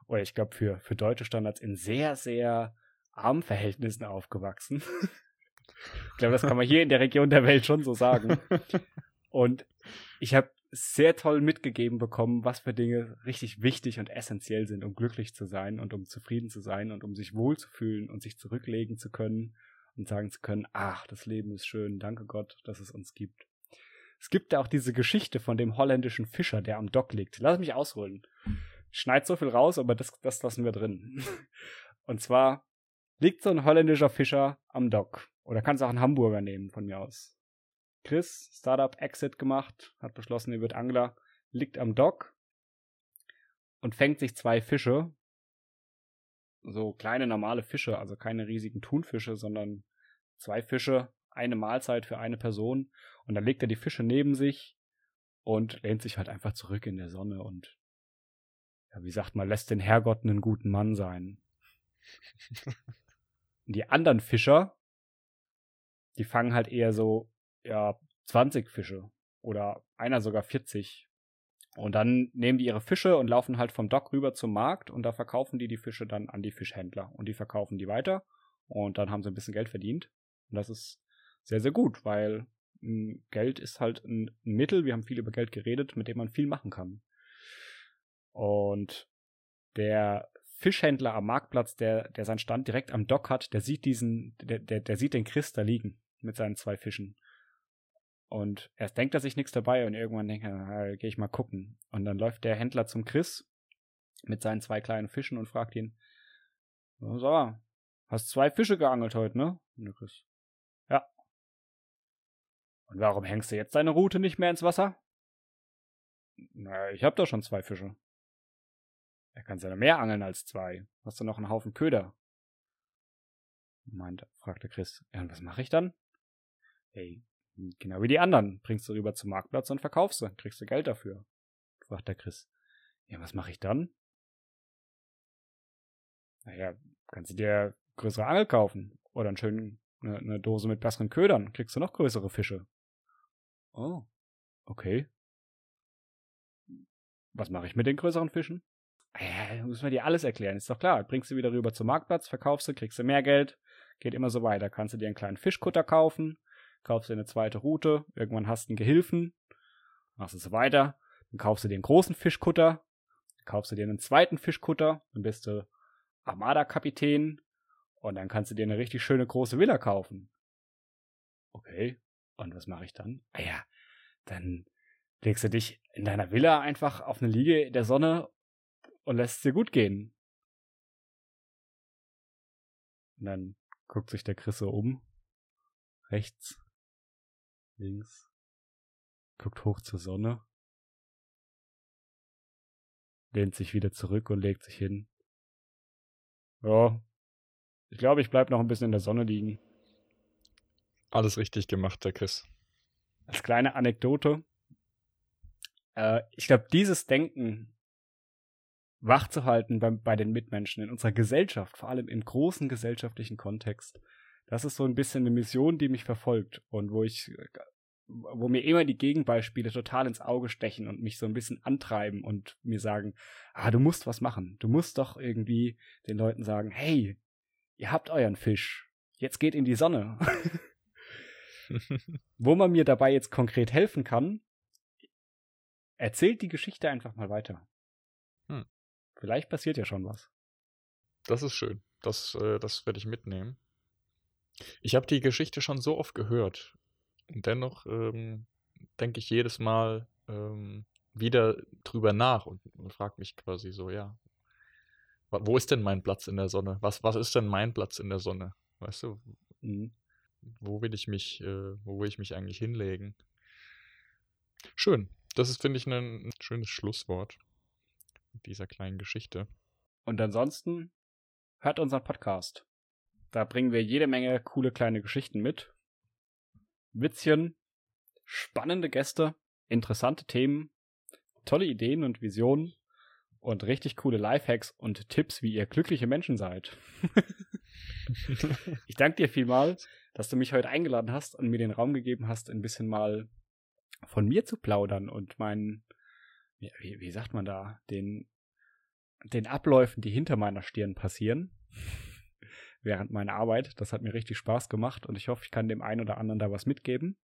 oder ich glaube für deutsche Standards, in sehr, sehr armen Verhältnissen aufgewachsen. Ich glaube, das kann man hier in der Region der Welt schon so sagen. Und ich habe sehr toll mitgegeben bekommen, was für Dinge richtig wichtig und essentiell sind, um glücklich zu sein und um zufrieden zu sein und um sich wohlzufühlen und sich zurücklegen zu können und sagen zu können, ach, das Leben ist schön, danke Gott, dass es uns gibt. Es gibt da auch diese Geschichte von dem holländischen Fischer, der am Dock liegt. Lass mich ausholen. Ich schneid so viel raus, aber das lassen wir drin. Und zwar liegt so ein holländischer Fischer am Dock. Oder kannst auch einen Hamburger nehmen, von mir aus. Chris, Startup Exit gemacht, hat beschlossen, er wird Angler, liegt am Dock und fängt sich 2 Fische. So kleine, normale Fische, also keine riesigen Thunfische, sondern 2 Fische, eine Mahlzeit für eine Person. Und dann legt er die Fische neben sich und lehnt sich halt einfach zurück in der Sonne und, ja, wie sagt man, lässt den Herrgott einen guten Mann sein. Und die anderen Fischer, die fangen halt eher so, ja, 20 Fische oder einer sogar 40. Und dann nehmen die ihre Fische und laufen halt vom Dock rüber zum Markt und da verkaufen die Fische dann an die Fischhändler und die verkaufen die weiter und dann haben sie ein bisschen Geld verdient. Und das ist sehr, sehr gut, weil Geld ist halt ein Mittel, wir haben viel über Geld geredet, mit dem man viel machen kann. Und der Fischhändler am Marktplatz, der seinen Stand direkt am Dock hat, der sieht den Chris da liegen mit seinen 2 Fischen. Und erst denkt er sich nichts dabei und irgendwann denkt er, gehe ich mal gucken. Und dann läuft der Händler zum Chris mit seinen 2 kleinen Fischen und fragt ihn, so, hast 2 Fische geangelt heute, ne? Und der Chris, ja. Und warum hängst du jetzt deine Rute nicht mehr ins Wasser? Na, ich hab doch schon 2 Fische. Er kann ja mehr angeln als 2. Hast du noch einen Haufen Köder? Fragte Chris, ja, und was mache ich dann? Hey, genau wie die anderen. Bringst du rüber zum Marktplatz und verkaufst sie. Kriegst du Geld dafür. Fragt der Chris, ja, was mache ich dann? Naja, kannst du dir größere Angel kaufen. Oder eine Dose mit besseren Ködern. Kriegst du noch größere Fische. Oh, okay. Was mache ich mit den größeren Fischen? Ja, müssen wir dir alles erklären, ist doch klar. Bringst du wieder rüber zum Marktplatz, verkaufst du, kriegst du mehr Geld, geht immer so weiter. Kannst du dir einen kleinen Fischkutter kaufen, kaufst dir eine zweite Rute, irgendwann hast du einen Gehilfen, machst es weiter, Dann kaufst du dir einen großen Fischkutter, dann kaufst du dir einen zweiten Fischkutter, dann bist du Armada-Kapitän und dann kannst du dir eine richtig schöne große Villa kaufen. Okay, und was mache ich dann? Ah ja, dann legst du dich in deiner Villa einfach auf eine Liege in der Sonne und lässt es dir gut gehen. Und dann guckt sich der Chris so um. Rechts, links, guckt hoch zur Sonne, lehnt sich wieder zurück und legt sich hin. Ja, ich glaube, ich bleib noch ein bisschen in der Sonne liegen. Alles richtig gemacht, der Chris. Als kleine Anekdote. Ich glaube, dieses Denken wachzuhalten bei den Mitmenschen in unserer Gesellschaft, vor allem im großen gesellschaftlichen Kontext, das ist so ein bisschen eine Mission, die mich verfolgt und wo mir immer die Gegenbeispiele total ins Auge stechen und mich so ein bisschen antreiben und mir sagen, du musst was machen. Du musst doch irgendwie den Leuten sagen, hey, ihr habt euren Fisch, jetzt geht in die Sonne. Wo man mir dabei jetzt konkret helfen kann, erzählt die Geschichte einfach mal weiter. Vielleicht passiert ja schon was. Das ist schön. Das werde ich mitnehmen. Ich habe die Geschichte schon so oft gehört. Und dennoch denke ich jedes Mal wieder drüber nach und frage mich quasi so, ja, wo ist denn mein Platz in der Sonne? Was ist denn mein Platz in der Sonne? Weißt du, wo will ich mich eigentlich hinlegen? Schön. Das ist, finde ich, ein schönes Schlusswort mit dieser kleinen Geschichte. Und ansonsten hört unseren Podcast. Da bringen wir jede Menge coole kleine Geschichten mit. Witzchen, spannende Gäste, interessante Themen, tolle Ideen und Visionen und richtig coole Lifehacks und Tipps, wie ihr glückliche Menschen seid. Ich danke dir vielmals, dass du mich heute eingeladen hast und mir den Raum gegeben hast, ein bisschen mal von mir zu plaudern und meinen, wie sagt man da, den Abläufen, die hinter meiner Stirn passieren, während meiner Arbeit. Das hat mir richtig Spaß gemacht und ich hoffe, ich kann dem einen oder anderen da was mitgeben.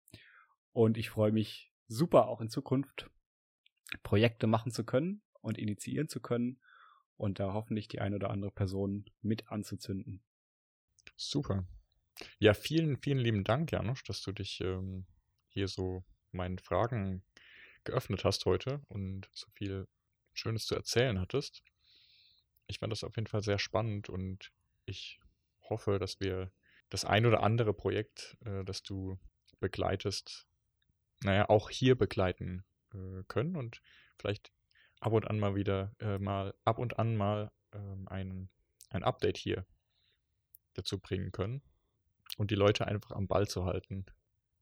Und ich freue mich super, auch in Zukunft Projekte machen zu können und initiieren zu können und da hoffentlich die eine oder andere Person mit anzuzünden. Super. Ja, vielen, vielen lieben Dank, Janosch, dass du dich hier so meinen Fragen geöffnet hast heute und so viel Schönes zu erzählen hattest. Ich fand das auf jeden Fall sehr spannend und ich hoffe, dass wir das ein oder andere Projekt, das du begleitest, auch hier begleiten können und vielleicht ab und an mal ein Update hier dazu bringen können und die Leute einfach am Ball zu halten,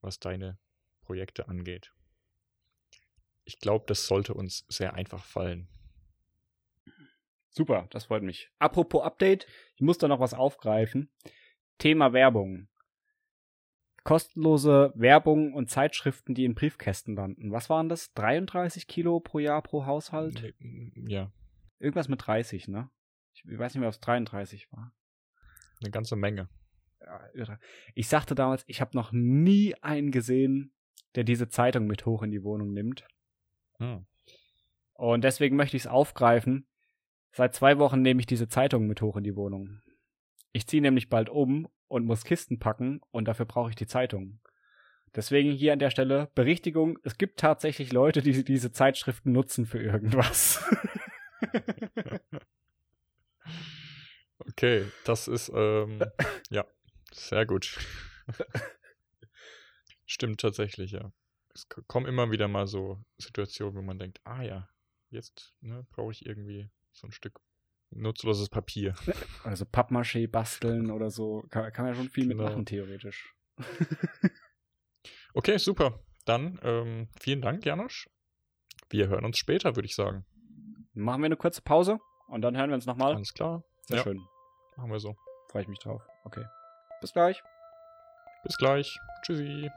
was deine Projekte angeht. Ich glaube, das sollte uns sehr einfach fallen. Super, das freut mich. Apropos Update, ich muss da noch was aufgreifen. Thema Werbung. Kostenlose Werbung und Zeitschriften, die in Briefkästen landen. Was waren das? 33 Kilo pro Jahr pro Haushalt? Ja. Irgendwas mit 30, ne? Ich weiß nicht mehr, ob es 33 war. Eine ganze Menge. Ich sagte damals, ich habe noch nie einen gesehen, der diese Zeitung mit hoch in die Wohnung nimmt. Und deswegen möchte ich es aufgreifen. Seit 2 Wochen nehme ich diese Zeitung mit hoch in die Wohnung. Ich ziehe nämlich bald um und muss Kisten packen und dafür brauche ich die Zeitung. Deswegen hier an der Stelle Berichtigung, es gibt tatsächlich Leute, die diese Zeitschriften nutzen für irgendwas. Okay, das ist, ja, sehr gut. Stimmt tatsächlich, ja. Es kommen immer wieder mal so Situationen, wo man denkt, jetzt brauche ich irgendwie so ein Stück nutzloses Papier. Also Pappmaché basteln oder so, kann ja schon viel mitmachen, theoretisch. Okay, super. Dann vielen Dank, Janosch. Wir hören uns später, würde ich sagen. Machen wir eine kurze Pause und dann hören wir uns nochmal. Alles klar. Sehr schön. Machen wir so. Freue ich mich drauf. Okay. Bis gleich. Bis gleich. Tschüssi.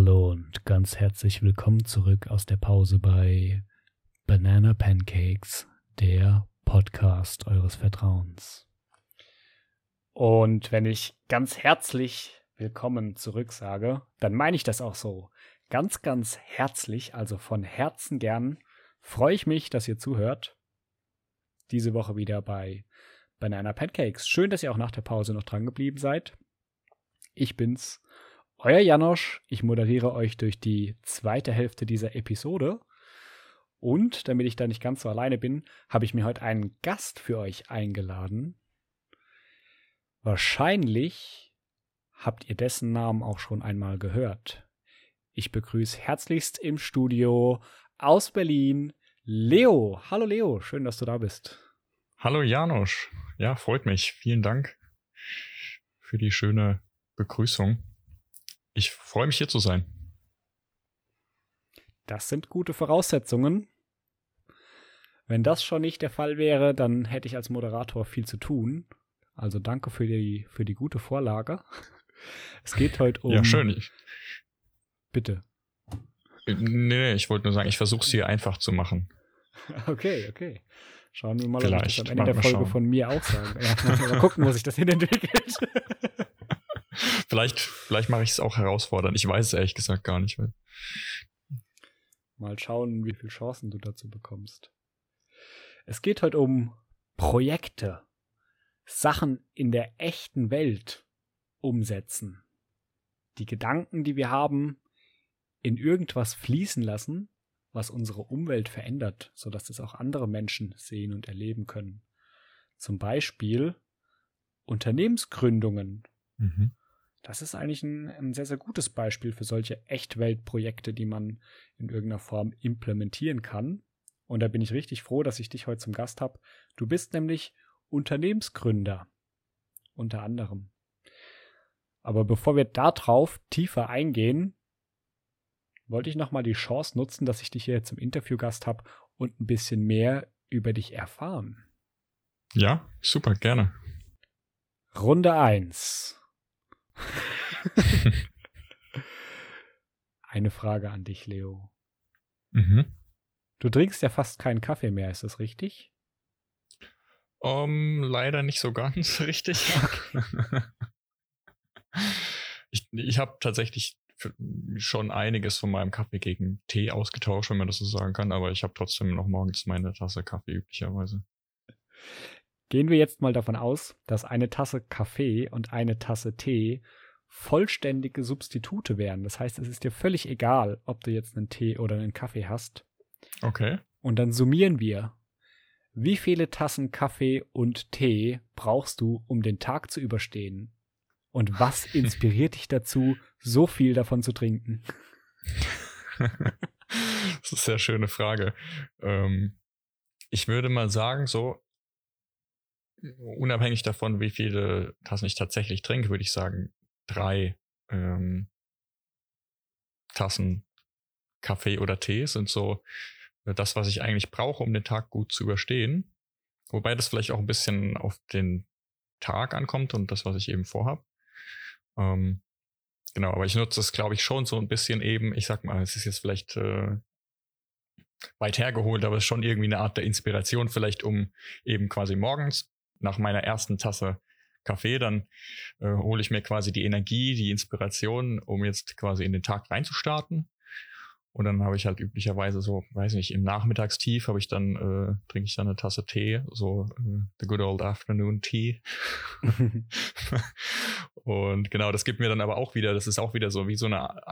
Hallo und ganz herzlich willkommen zurück aus der Pause bei Banana Pancakes, der Podcast eures Vertrauens. Und wenn ich ganz herzlich willkommen zurück sage, dann meine ich das auch so. Ganz, ganz herzlich, also von Herzen gern, freue ich mich, dass ihr zuhört. Diese Woche wieder bei Banana Pancakes. Schön, dass ihr auch nach der Pause noch dran geblieben seid. Ich bin's, euer Janosch. Ich moderiere euch durch die zweite Hälfte dieser Episode. Und damit ich da nicht ganz so alleine bin, habe ich mir heute einen Gast für euch eingeladen. Wahrscheinlich habt ihr dessen Namen auch schon einmal gehört. Ich begrüße herzlichst im Studio aus Berlin Leo. Hallo Leo, schön, dass du da bist. Hallo Janosch. Ja, freut mich. Vielen Dank für die schöne Begrüßung. Ich freue mich, hier zu sein. Das sind gute Voraussetzungen. Wenn das schon nicht der Fall wäre, dann hätte ich als Moderator viel zu tun. Also danke für die gute Vorlage. Es geht heute um... Ja, schön. Bitte. Nee, ich wollte nur sagen, ich versuche es hier einfach zu machen. Okay. Schauen wir mal, ob ich das am Ende der Folge von mir auch sage. Ja, mal gucken, wo sich das hinentwickelt. Vielleicht mache ich es auch herausfordernd. Ich weiß es ehrlich gesagt gar nicht. Mal schauen, wie viele Chancen du dazu bekommst. Es geht heute um Projekte. Sachen in der echten Welt umsetzen. Die Gedanken, die wir haben, in irgendwas fließen lassen, was unsere Umwelt verändert, sodass das auch andere Menschen sehen und erleben können. Zum Beispiel Unternehmensgründungen. Mhm. Das ist eigentlich ein sehr, sehr gutes Beispiel für solche Echtweltprojekte, die man in irgendeiner Form implementieren kann. Und da bin ich richtig froh, dass ich dich heute zum Gast habe. Du bist nämlich Unternehmensgründer, unter anderem. Aber bevor wir darauf tiefer eingehen, wollte ich nochmal die Chance nutzen, dass ich dich hier zum Interviewgast habe und ein bisschen mehr über dich erfahren. Ja, super, gerne. Runde 1. Eine Frage an dich, Leo. Mhm. Du trinkst ja fast keinen Kaffee mehr, ist das richtig? Leider nicht so ganz richtig. Ich habe tatsächlich schon einiges von meinem Kaffee gegen Tee ausgetauscht, wenn man das so sagen kann, aber ich habe trotzdem noch morgens meine Tasse Kaffee üblicherweise. Gehen wir jetzt mal davon aus, dass eine Tasse Kaffee und eine Tasse Tee vollständige Substitute wären. Das heißt, es ist dir völlig egal, ob du jetzt einen Tee oder einen Kaffee hast. Okay. Und dann summieren wir. Wie viele Tassen Kaffee und Tee brauchst du, um den Tag zu überstehen? Und was inspiriert dich dazu, so viel davon zu trinken? Das ist eine sehr schöne Frage. Ich würde mal sagen, so unabhängig davon, wie viele Tassen ich tatsächlich trinke, würde ich sagen, 3 Tassen Kaffee oder Tee sind so das, was ich eigentlich brauche, um den Tag gut zu überstehen. Wobei das vielleicht auch ein bisschen auf den Tag ankommt und das, was ich eben vorhabe. Genau, aber ich nutze es, glaube ich, schon so ein bisschen eben, ich sag mal, es ist jetzt vielleicht weit hergeholt, aber es ist schon irgendwie eine Art der Inspiration, vielleicht um eben quasi morgens nach meiner ersten Tasse Kaffee, dann hole ich mir quasi die Energie, die Inspiration, um jetzt quasi in den Tag reinzustarten. Und dann habe ich halt üblicherweise so, weiß nicht, im Nachmittagstief habe ich dann, trinke ich dann eine Tasse Tee, so the good old afternoon tea. Und genau, das gibt mir dann aber auch wieder, das ist auch wieder so wie so eine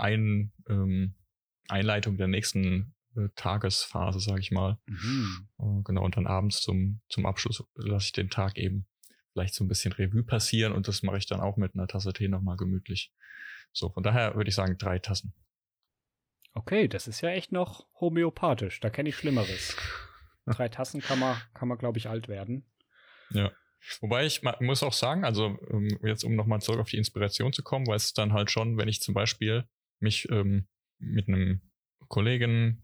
Einleitung der nächsten Tagesphase, sage ich mal. Mhm. Genau, und dann abends zum Abschluss lasse ich den Tag eben vielleicht so ein bisschen Revue passieren und das mache ich dann auch mit einer Tasse Tee nochmal gemütlich. So, von daher würde ich sagen 3 Tassen. Okay, das ist ja echt noch homöopathisch. Da kenne ich Schlimmeres. 3 Tassen kann man glaube ich, alt werden. Ja, wobei ich muss auch sagen, also jetzt um nochmal zurück auf die Inspiration zu kommen, weil es dann halt schon, wenn ich zum Beispiel mich mit einem Kolleginnen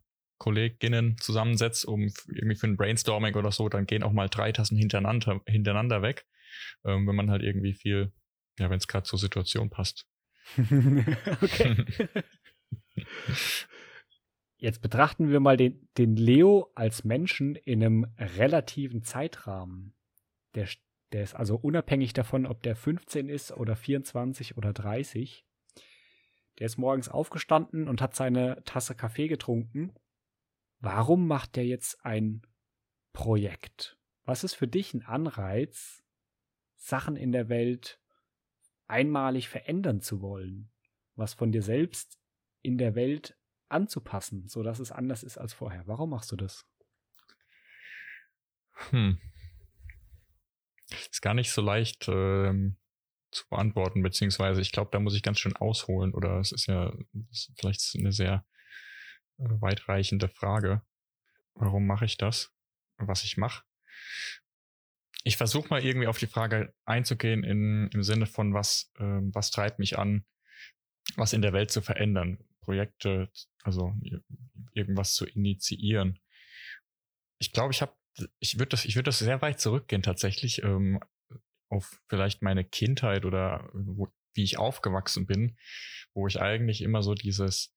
zusammensetze, um irgendwie für ein Brainstorming oder so, dann gehen auch mal 3 Tassen hintereinander weg, wenn man halt irgendwie viel, ja, wenn es gerade zur Situation passt. Okay. Jetzt betrachten wir mal den Leo als Menschen in einem relativen Zeitrahmen. Der ist also unabhängig davon, ob der 15 ist oder 24 oder 30. Der ist morgens aufgestanden und hat seine Tasse Kaffee getrunken. Warum macht der jetzt ein Projekt? Was ist für dich ein Anreiz, Sachen in der Welt einmalig verändern zu wollen? Was von dir selbst in der Welt anzupassen, sodass es anders ist als vorher. Warum machst du das? Ist gar nicht so leicht zu beantworten, beziehungsweise ich glaube, da muss ich ganz schön ausholen, oder es ist ja vielleicht eine sehr weitreichende Frage. Warum mache ich das, was ich mache? Ich versuche mal irgendwie auf die Frage einzugehen im Sinne von, was treibt mich an, was in der Welt zu verändern. Projekte, also irgendwas zu initiieren. Ich glaube, ich würde das sehr weit zurückgehen tatsächlich, auf vielleicht meine Kindheit oder wie ich aufgewachsen bin, wo ich eigentlich immer so dieses,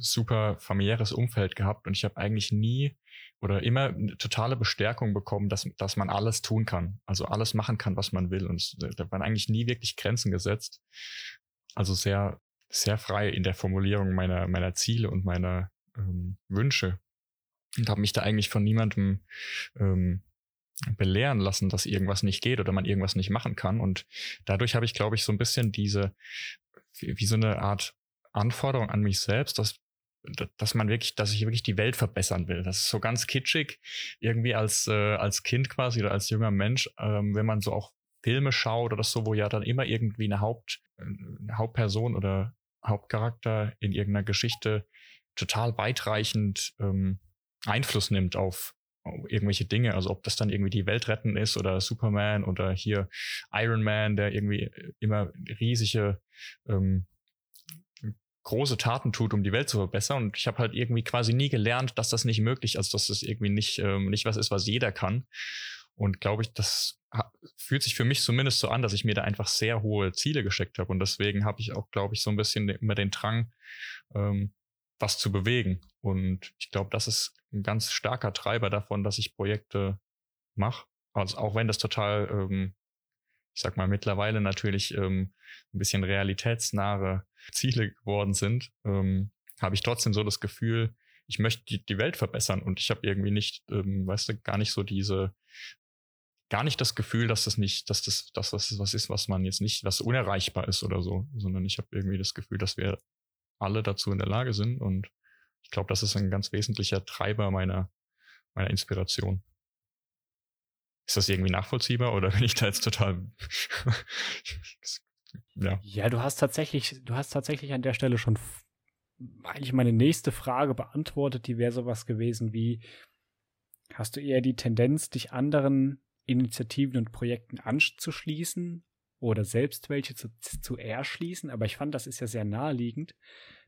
super familiäres Umfeld gehabt, und ich habe eigentlich nie oder immer eine totale Bestärkung bekommen, dass man alles tun kann, also alles machen kann, was man will, und da waren eigentlich nie wirklich Grenzen gesetzt. Also sehr, sehr frei in der Formulierung meiner Ziele und meiner Wünsche, und habe mich da eigentlich von niemandem belehren lassen, dass irgendwas nicht geht oder man irgendwas nicht machen kann, und dadurch habe ich, glaube ich, so ein bisschen diese, wie so eine Art Anforderung an mich selbst, dass ich wirklich die Welt verbessern will. Das ist so ganz kitschig, irgendwie als Kind quasi oder als junger Mensch, wenn man so auch Filme schaut oder so, wo ja dann immer irgendwie eine Hauptperson oder Hauptcharakter in irgendeiner Geschichte total weitreichend Einfluss nimmt auf irgendwelche Dinge. Also ob das dann irgendwie die Welt retten ist oder Superman oder hier Iron Man, der irgendwie immer riesige große Taten tut, um die Welt zu verbessern. Und ich habe halt irgendwie quasi nie gelernt, dass das nicht möglich ist, also dass das irgendwie nicht was ist, was jeder kann. Und glaube ich, das fühlt sich für mich zumindest so an, dass ich mir da einfach sehr hohe Ziele gesteckt habe. Und deswegen habe ich auch, glaube ich, so ein bisschen immer den Drang, was zu bewegen. Und ich glaube, das ist ein ganz starker Treiber davon, dass ich Projekte mache. Also auch wenn das total, ich sag mal, mittlerweile natürlich ein bisschen realitätsnahe Ziele geworden sind, habe ich trotzdem so das Gefühl, ich möchte die Welt verbessern, und ich habe irgendwie nicht, gar nicht das Gefühl, dass das was ist, was man jetzt nicht, was unerreichbar ist oder so, sondern ich habe irgendwie das Gefühl, dass wir alle dazu in der Lage sind, und ich glaube, das ist ein ganz wesentlicher Treiber meiner Inspiration. Ist das irgendwie nachvollziehbar, oder bin ich da jetzt total... Ja, du hast tatsächlich an der Stelle schon eigentlich meine nächste Frage beantwortet, die wäre sowas gewesen wie, hast du eher die Tendenz, dich anderen Initiativen und Projekten anzuschließen oder selbst welche zu erschließen? Aber ich fand, das ist ja sehr naheliegend,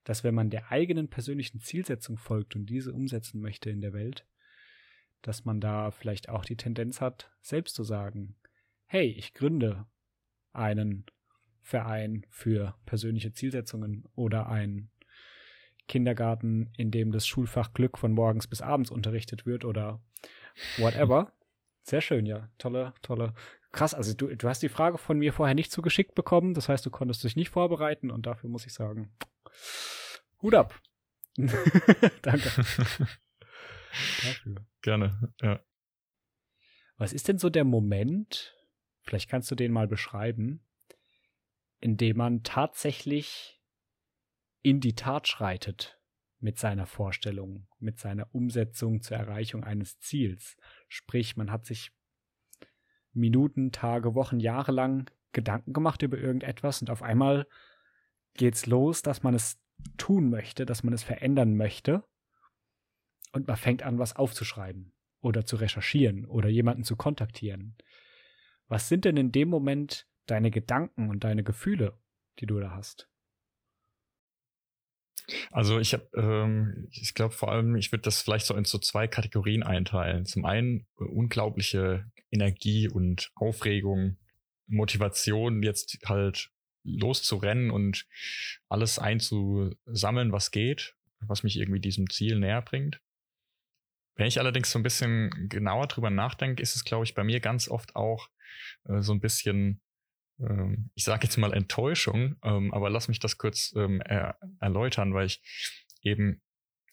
dass wenn man der eigenen persönlichen Zielsetzung folgt und diese umsetzen möchte in der Welt, dass man da vielleicht auch die Tendenz hat, selbst zu sagen, hey, ich gründe einen Verein für persönliche Zielsetzungen oder einen Kindergarten, in dem das Schulfach Glück von morgens bis abends unterrichtet wird oder whatever. Sehr schön, ja. Tolle. Krass, also du hast die Frage von mir vorher nicht zugeschickt bekommen, das heißt, du konntest dich nicht vorbereiten, und dafür muss ich sagen, Hut ab. Danke. Dafür. Gerne, ja. Was ist denn so der Moment, vielleicht kannst du den mal beschreiben, in dem man tatsächlich in die Tat schreitet mit seiner Vorstellung, mit seiner Umsetzung zur Erreichung eines Ziels? Sprich, man hat sich Minuten, Tage, Wochen, Jahre lang Gedanken gemacht über irgendetwas, und auf einmal geht's los, dass man es tun möchte, dass man es verändern möchte. Und man fängt an, was aufzuschreiben oder zu recherchieren oder jemanden zu kontaktieren. Was sind denn in dem Moment deine Gedanken und deine Gefühle, die du da hast? Also ich glaube vor allem, ich würde das vielleicht so in so zwei Kategorien einteilen. Zum einen unglaubliche Energie und Aufregung, Motivation, jetzt halt loszurennen und alles einzusammeln, was geht, was mich irgendwie diesem Ziel näher bringt. Wenn ich allerdings so ein bisschen genauer drüber nachdenke, ist es, glaube ich, bei mir ganz oft auch so ein bisschen, ich sage jetzt mal Enttäuschung, aber lass mich das kurz erläutern, weil ich eben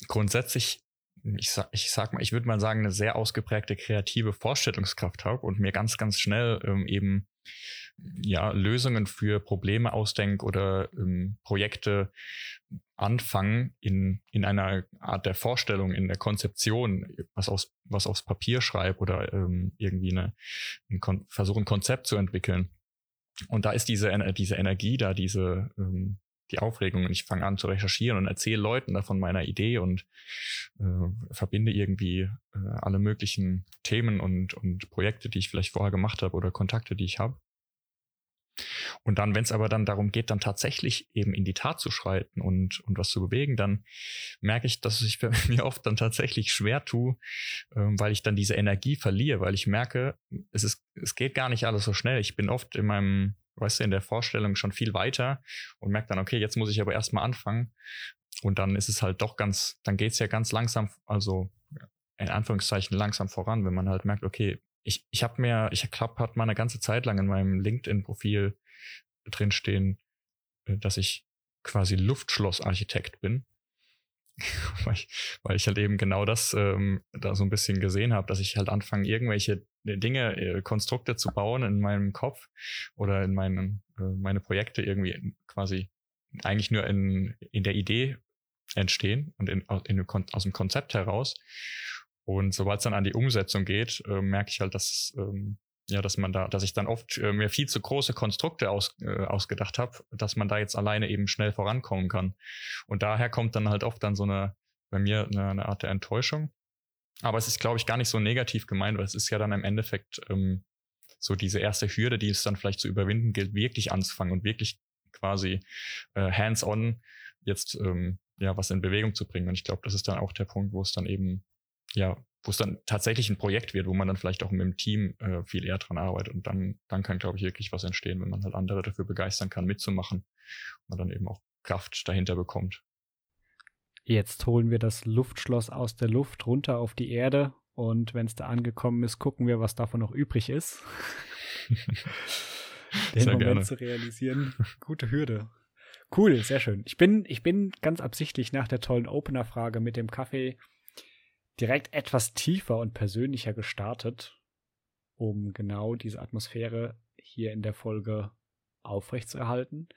grundsätzlich, ich würde mal sagen, eine sehr ausgeprägte kreative Vorstellungskraft habe und mir ganz, ganz schnell eben ja Lösungen für Probleme ausdenke oder Projekte anfangen in einer Art der Vorstellung, in der Konzeption, was aufs Papier schreibe oder irgendwie versuche ein Konzept zu entwickeln. Und da ist diese Energie da, die Aufregung, und ich fange an zu recherchieren und erzähle Leuten davon meiner Idee und verbinde irgendwie alle möglichen Themen und Projekte, die ich vielleicht vorher gemacht habe oder Kontakte, die ich habe. Und dann, wenn es aber dann darum geht, dann tatsächlich eben in die Tat zu schreiten und was zu bewegen, dann merke ich, dass ich mir oft dann tatsächlich schwer tue, weil ich dann diese Energie verliere, weil ich merke, es geht gar nicht alles so schnell. Ich bin oft in meinem in der Vorstellung schon viel weiter und merkt dann, okay, jetzt muss ich aber erstmal anfangen. Und dann ist es halt doch dann geht's ja ganz langsam, also in Anführungszeichen langsam voran, wenn man halt merkt, okay, ich habe mal eine ganze Zeit lang in meinem LinkedIn-Profil drinstehen, dass ich quasi Luftschlossarchitekt bin. Weil ich halt eben genau das da so ein bisschen gesehen habe, dass ich halt anfange, irgendwelche Dinge, Konstrukte zu bauen in meinem Kopf oder in meine Projekte irgendwie quasi eigentlich nur in der Idee entstehen und aus dem Konzept heraus. Und sobald es dann an die Umsetzung geht, merke ich halt, dass ich dann oft mir viel zu große Konstrukte ausgedacht habe, dass man da jetzt alleine eben schnell vorankommen kann. Und daher kommt dann halt oft dann bei mir eine Art der Enttäuschung. Aber es ist, glaube ich, gar nicht so negativ gemeint, weil es ist ja dann im Endeffekt so diese erste Hürde, die es dann vielleicht zu überwinden gilt, wirklich anzufangen und wirklich quasi hands-on jetzt was in Bewegung zu bringen. Und ich glaube, das ist dann auch der Punkt, wo es dann tatsächlich ein Projekt wird, wo man dann vielleicht auch mit dem Team viel eher dran arbeitet. Und dann kann, glaube ich, wirklich was entstehen, wenn man halt andere dafür begeistern kann, mitzumachen und man dann eben auch Kraft dahinter bekommt. Jetzt holen wir das Luftschloss aus der Luft runter auf die Erde und wenn es da angekommen ist, gucken wir, was davon noch übrig ist. Den Moment gerne zu realisieren. Gute Hürde. Cool, sehr schön. Ich bin ganz absichtlich nach der tollen Opener-Frage mit dem Kaffee direkt etwas tiefer und persönlicher gestartet, um genau diese Atmosphäre hier in der Folge aufrechtzuerhalten.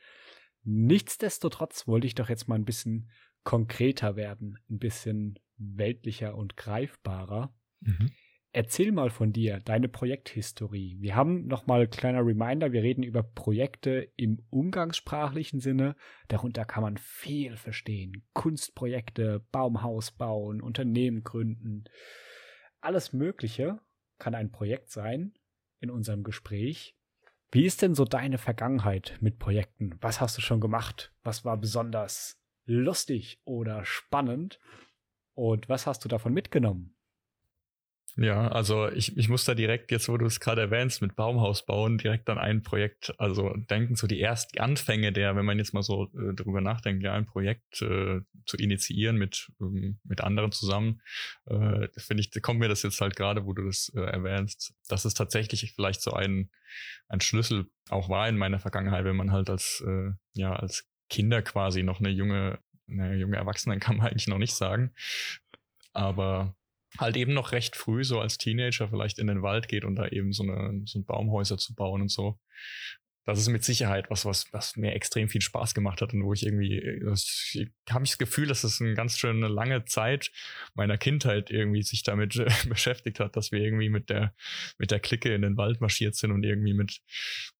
Nichtsdestotrotz wollte ich doch jetzt mal ein bisschen konkreter werden, ein bisschen weltlicher und greifbarer. Mhm. Erzähl mal von dir, deine Projekthistorie. Wir haben nochmal ein kleiner Reminder, wir reden über Projekte im umgangssprachlichen Sinne. Darunter kann man viel verstehen. Kunstprojekte, Baumhaus bauen, Unternehmen gründen. Alles Mögliche kann ein Projekt sein in unserem Gespräch. Wie ist denn so deine Vergangenheit mit Projekten? Was hast du schon gemacht? Was war besonders lustig oder spannend? Und was hast du davon mitgenommen? Ja, also ich muss da direkt, jetzt wo du es gerade erwähnst, mit Baumhaus bauen, direkt an ein Projekt, also denken, so die Anfänge wenn man jetzt mal so drüber nachdenkt, ja, ein Projekt zu initiieren mit anderen zusammen, kommt mir das jetzt halt gerade, wo du das erwähnst, dass es tatsächlich vielleicht so ein Schlüssel auch war in meiner Vergangenheit, wenn man halt als Kinder quasi noch eine junge Erwachsene, kann man eigentlich noch nicht sagen, aber halt eben noch recht früh, so als Teenager, vielleicht in den Wald geht und da eben so ein Baumhäuser zu bauen und so. Das ist mit Sicherheit was mir extrem viel Spaß gemacht hat und wo ich habe ich das Gefühl, dass es eine ganz schöne lange Zeit meiner Kindheit irgendwie sich damit beschäftigt hat, dass wir irgendwie mit der Clique in den Wald marschiert sind und irgendwie mit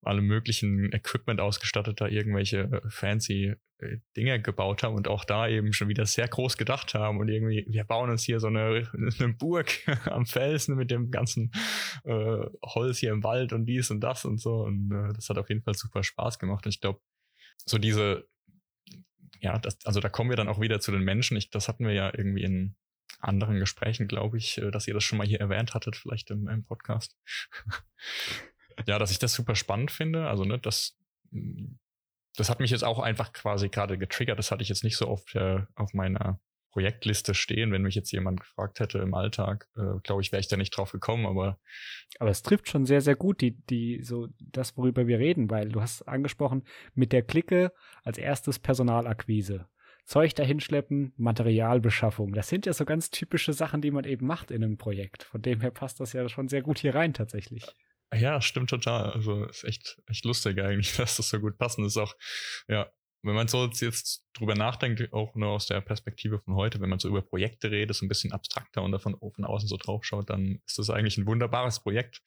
allem möglichen Equipment ausgestattet da irgendwelche fancy Dinge gebaut haben und auch da eben schon wieder sehr groß gedacht haben und irgendwie, wir bauen uns hier so eine Burg am Felsen mit dem ganzen Holz hier im Wald und dies und das und so, und das hat auf jeden Fall super Spaß gemacht. Und ich glaube, so da kommen wir dann auch wieder zu den Menschen. Das hatten wir ja irgendwie in anderen Gesprächen, glaube ich, dass ihr das schon mal hier erwähnt hattet, vielleicht im Podcast. Ja, dass ich das super spannend finde, also ne, dass Das hat mich jetzt auch einfach quasi gerade getriggert. Das hatte ich jetzt nicht so oft auf meiner Projektliste stehen. Wenn mich jetzt jemand gefragt hätte im Alltag, glaube ich, wäre ich da nicht drauf gekommen. Aber es trifft schon sehr, sehr gut so das, worüber wir reden, weil du hast angesprochen, mit der Clique als erstes Personalakquise. Zeug dahinschleppen, Materialbeschaffung. Das sind ja so ganz typische Sachen, die man eben macht in einem Projekt. Von dem her passt das ja schon sehr gut hier rein tatsächlich. Ja, stimmt total. Also ist echt lustig eigentlich, dass das so gut passt. Das ist auch, ja, wenn man so jetzt drüber nachdenkt, auch nur aus der Perspektive von heute, wenn man so über Projekte redet, so ein bisschen abstrakter und davon von außen so drauf schaut, dann ist das eigentlich ein wunderbares Projekt.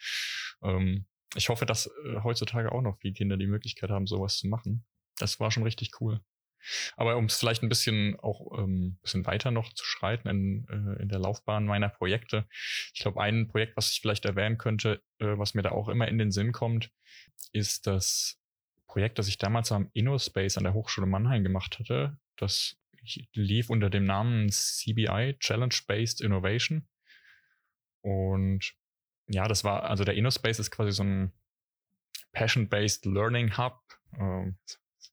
Ich hoffe, dass heutzutage auch noch viele Kinder die Möglichkeit haben, sowas zu machen. Das war schon richtig cool. Aber um es vielleicht ein bisschen auch bisschen weiter noch zu schreiten in der Laufbahn meiner Projekte. Ich glaube, ein Projekt, was ich vielleicht erwähnen könnte, was mir da auch immer in den Sinn kommt, ist das Projekt, das ich damals am InnoSpace an der Hochschule Mannheim gemacht hatte. Das lief unter dem Namen CBI, Challenge-Based Innovation. Und ja, das war, also der InnoSpace ist quasi so ein Passion-Based Learning Hub.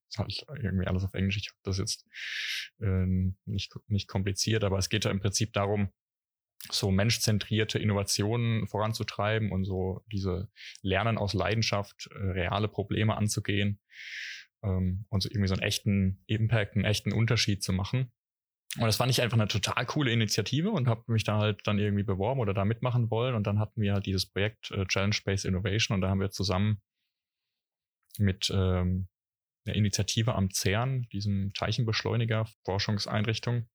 Ist halt irgendwie alles auf Englisch. Ich habe das jetzt nicht kompliziert, aber es geht ja im Prinzip darum, so menschzentrierte Innovationen voranzutreiben und so diese Lernen aus Leidenschaft, reale Probleme anzugehen und so irgendwie so einen echten Impact, einen echten Unterschied zu machen. Und das fand ich einfach eine total coole Initiative und habe mich da halt dann irgendwie beworben oder da mitmachen wollen. Und dann hatten wir halt dieses Projekt Challenge-Based Innovation und da haben wir zusammen mit eine Initiative am CERN, diesem Teilchenbeschleuniger-Forschungseinrichtung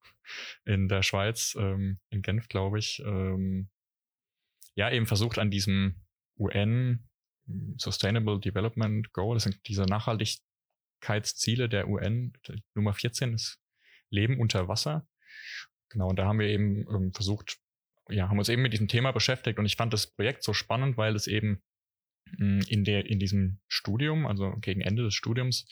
in der Schweiz, in Genf, glaube ich, ja, eben versucht an diesem UN Sustainable Development Goal, das sind diese Nachhaltigkeitsziele der UN, Nummer 14 ist Leben unter Wasser. Genau, und da haben wir eben versucht, ja, haben uns eben mit diesem Thema beschäftigt und ich fand das Projekt so spannend, weil es eben in diesem Studium, also gegen Ende des Studiums,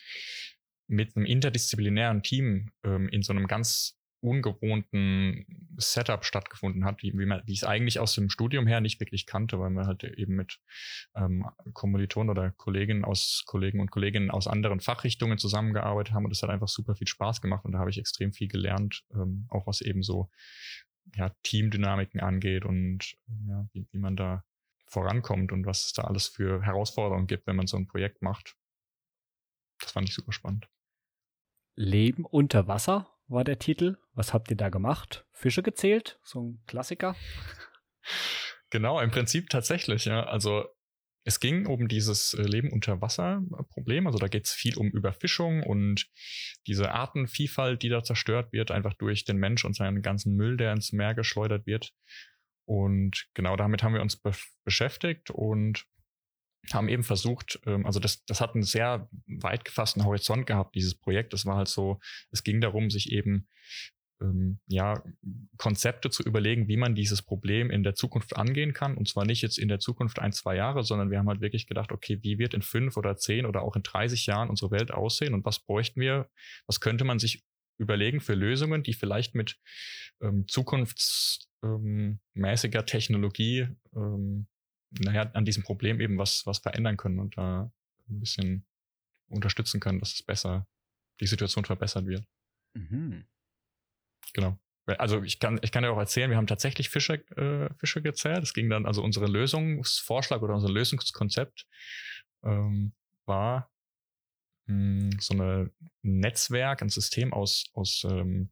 mit einem interdisziplinären Team in so einem ganz ungewohnten Setup stattgefunden hat, wie ich es eigentlich aus dem Studium her nicht wirklich kannte, weil man halt eben mit Kommilitonen oder Kollegen und Kolleginnen aus anderen Fachrichtungen zusammengearbeitet haben und es hat einfach super viel Spaß gemacht und da habe ich extrem viel gelernt, auch was eben so ja, Teamdynamiken angeht und ja, wie man da vorankommt und was es da alles für Herausforderungen gibt, wenn man so ein Projekt macht. Das fand ich super spannend. Leben unter Wasser war der Titel. Was habt ihr da gemacht? Fische gezählt? So ein Klassiker? Genau, im Prinzip tatsächlich. Ja. Also es ging um dieses Leben unter Wasser Problem. Also da geht es viel um Überfischung und diese Artenvielfalt, die da zerstört wird, einfach durch den Mensch und seinen ganzen Müll, der ins Meer geschleudert wird. Und genau damit haben wir uns beschäftigt und haben eben versucht, also das hat einen sehr weit gefassten Horizont gehabt, dieses Projekt. Das war halt so, es ging darum, sich eben ja Konzepte zu überlegen, wie man dieses Problem in der Zukunft angehen kann. Und zwar nicht jetzt in der Zukunft 1-2 Jahre, sondern wir haben halt wirklich gedacht, okay, wie wird in 5 oder 10 oder auch in 30 Jahren unsere Welt aussehen und was bräuchten wir, was könnte man sich überlegen für Lösungen, die vielleicht mit zukunftsmäßiger Technologie an diesem Problem eben was verändern können und da ein bisschen unterstützen können, dass es besser, die Situation verbessert wird. Mhm. Genau. Also ich kann ja auch erzählen, wir haben tatsächlich Fische gezählt. Es ging dann, also unser Lösungsvorschlag oder unser Lösungskonzept war so ein Netzwerk, ein System aus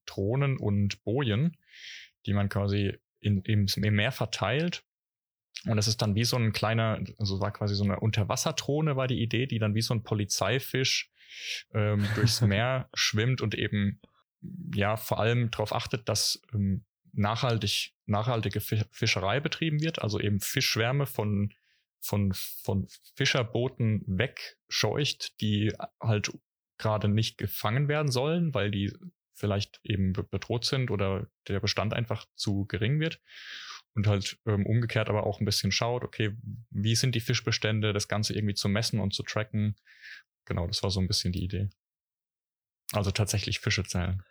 Drohnen und Bojen, die man quasi im Meer verteilt. Und das ist dann wie so ein kleiner, also war quasi so eine Unterwasserdrohne war die Idee, die dann wie so ein Polizeifisch durchs Meer schwimmt und eben ja vor allem darauf achtet, dass nachhaltige Fischerei betrieben wird, also eben Fischschwärme von Fischerbooten wegscheucht, die halt gerade nicht gefangen werden sollen, weil die vielleicht eben bedroht sind oder der Bestand einfach zu gering wird und halt umgekehrt aber auch ein bisschen schaut, okay, wie sind die Fischbestände, das Ganze irgendwie zu messen und zu tracken. Genau, das war so ein bisschen die Idee. Also tatsächlich Fische zählen.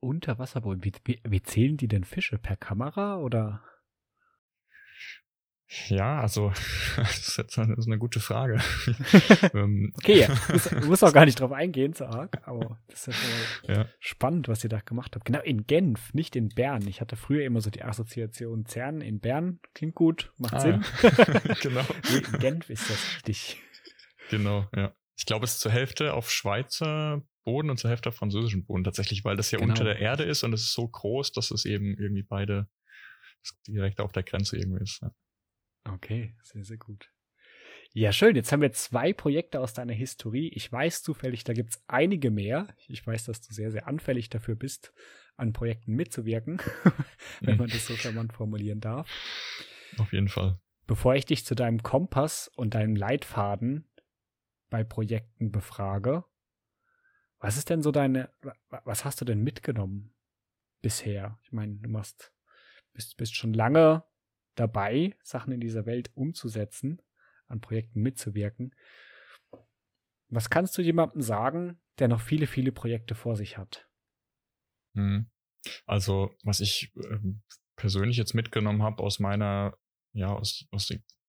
Unterwasserbojen, wie zählen die denn Fische? Per Kamera oder? Ja, also das ist eine gute Frage. Okay, du musst auch gar nicht drauf eingehen, so arg, aber das ist ja schon mal spannend, was ihr da gemacht habt. Genau, in Genf, nicht in Bern. Ich hatte früher immer so die Assoziation CERN in Bern. Klingt gut, macht Sinn. Ja. Genau. In Genf ist das richtig. Genau, ja. Ich glaube, es ist zur Hälfte auf Schweizer Boden und zur Hälfte auf französischem Boden tatsächlich, weil das ja unter der Erde ist und es ist so groß, dass es eben irgendwie beide direkt auf der Grenze irgendwie ist. Ja. Okay, sehr, sehr gut. Ja, schön. Jetzt haben wir 2 Projekte aus deiner Historie. Ich weiß zufällig, da gibt es einige mehr. Ich weiß, dass du sehr, sehr anfällig dafür bist, an Projekten mitzuwirken, wenn man das so charmant formulieren darf. Auf jeden Fall. Bevor ich dich zu deinem Kompass und deinem Leitfaden bei Projekten befrage, was ist denn so was hast du denn mitgenommen bisher? Ich meine, du bist schon lange dabei, Sachen in dieser Welt umzusetzen, an Projekten mitzuwirken. Was kannst du jemandem sagen, der noch viele, viele Projekte vor sich hat? Also, was ich persönlich jetzt mitgenommen habe aus meiner, aus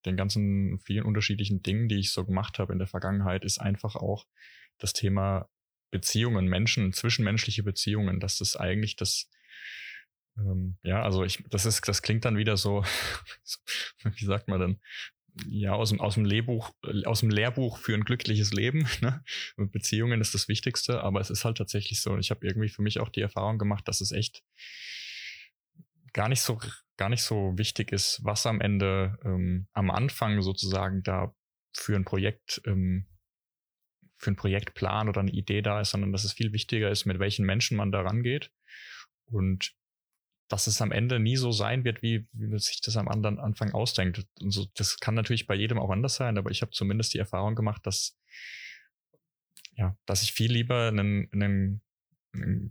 den ganzen vielen unterschiedlichen Dingen, die ich so gemacht habe in der Vergangenheit, ist einfach auch das Thema Beziehungen, Menschen, zwischenmenschliche Beziehungen, dass das eigentlich das klingt dann wieder so, wie sagt man denn? Ja, aus dem Lehrbuch für ein glückliches Leben, ne? Beziehungen ist das Wichtigste, aber es ist halt tatsächlich so. Und ich habe irgendwie für mich auch die Erfahrung gemacht, dass es echt gar nicht so wichtig ist, was am Ende am Anfang sozusagen da für ein Projektplan oder eine Idee da ist, sondern dass es viel wichtiger ist, mit welchen Menschen man da rangeht. Und dass es am Ende nie so sein wird, wie man sich das am Anfang ausdenkt. Und so, das kann natürlich bei jedem auch anders sein, aber ich habe zumindest die Erfahrung gemacht, dass ich viel lieber ein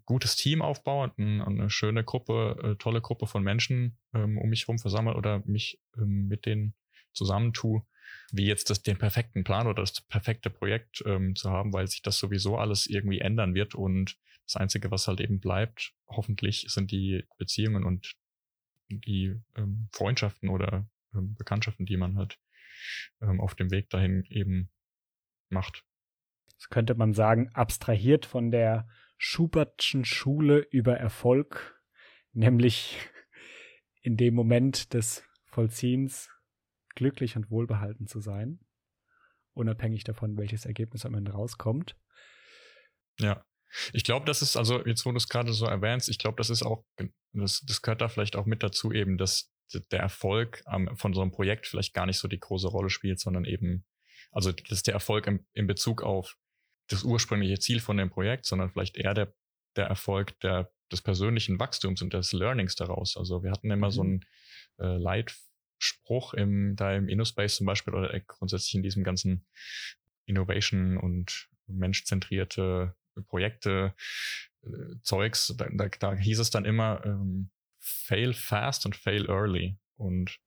gutes Team aufbaue und eine schöne Gruppe, tolle Gruppe von Menschen um mich herum versammle oder mich mit denen zusammentue, wie jetzt den perfekten Plan oder das perfekte Projekt zu haben, weil sich das sowieso alles irgendwie ändern wird und das Einzige, was halt eben bleibt, hoffentlich sind die Beziehungen und die Freundschaften oder Bekanntschaften, die man halt auf dem Weg dahin eben macht. Das könnte man sagen, abstrahiert von der Schubertschen Schule über Erfolg, nämlich in dem Moment des Vollziehens glücklich und wohlbehalten zu sein, unabhängig davon, welches Ergebnis am Ende rauskommt. Ja, ich glaube, das ist, also jetzt, wo du es gerade so erwähnst, ich glaube, das ist auch, das gehört da vielleicht auch mit dazu eben, dass der Erfolg von so einem Projekt vielleicht gar nicht so die große Rolle spielt, sondern eben, also dass der Erfolg in Bezug auf das ursprüngliche Ziel von dem Projekt, sondern vielleicht eher der Erfolg des persönlichen Wachstums und des Learnings daraus. Also wir hatten immer so einen Leitspruch im InnoSpace zum Beispiel oder grundsätzlich in diesem ganzen Innovation und menschzentrierte Projekte, Zeugs, da hieß es dann immer fail fast und fail early, und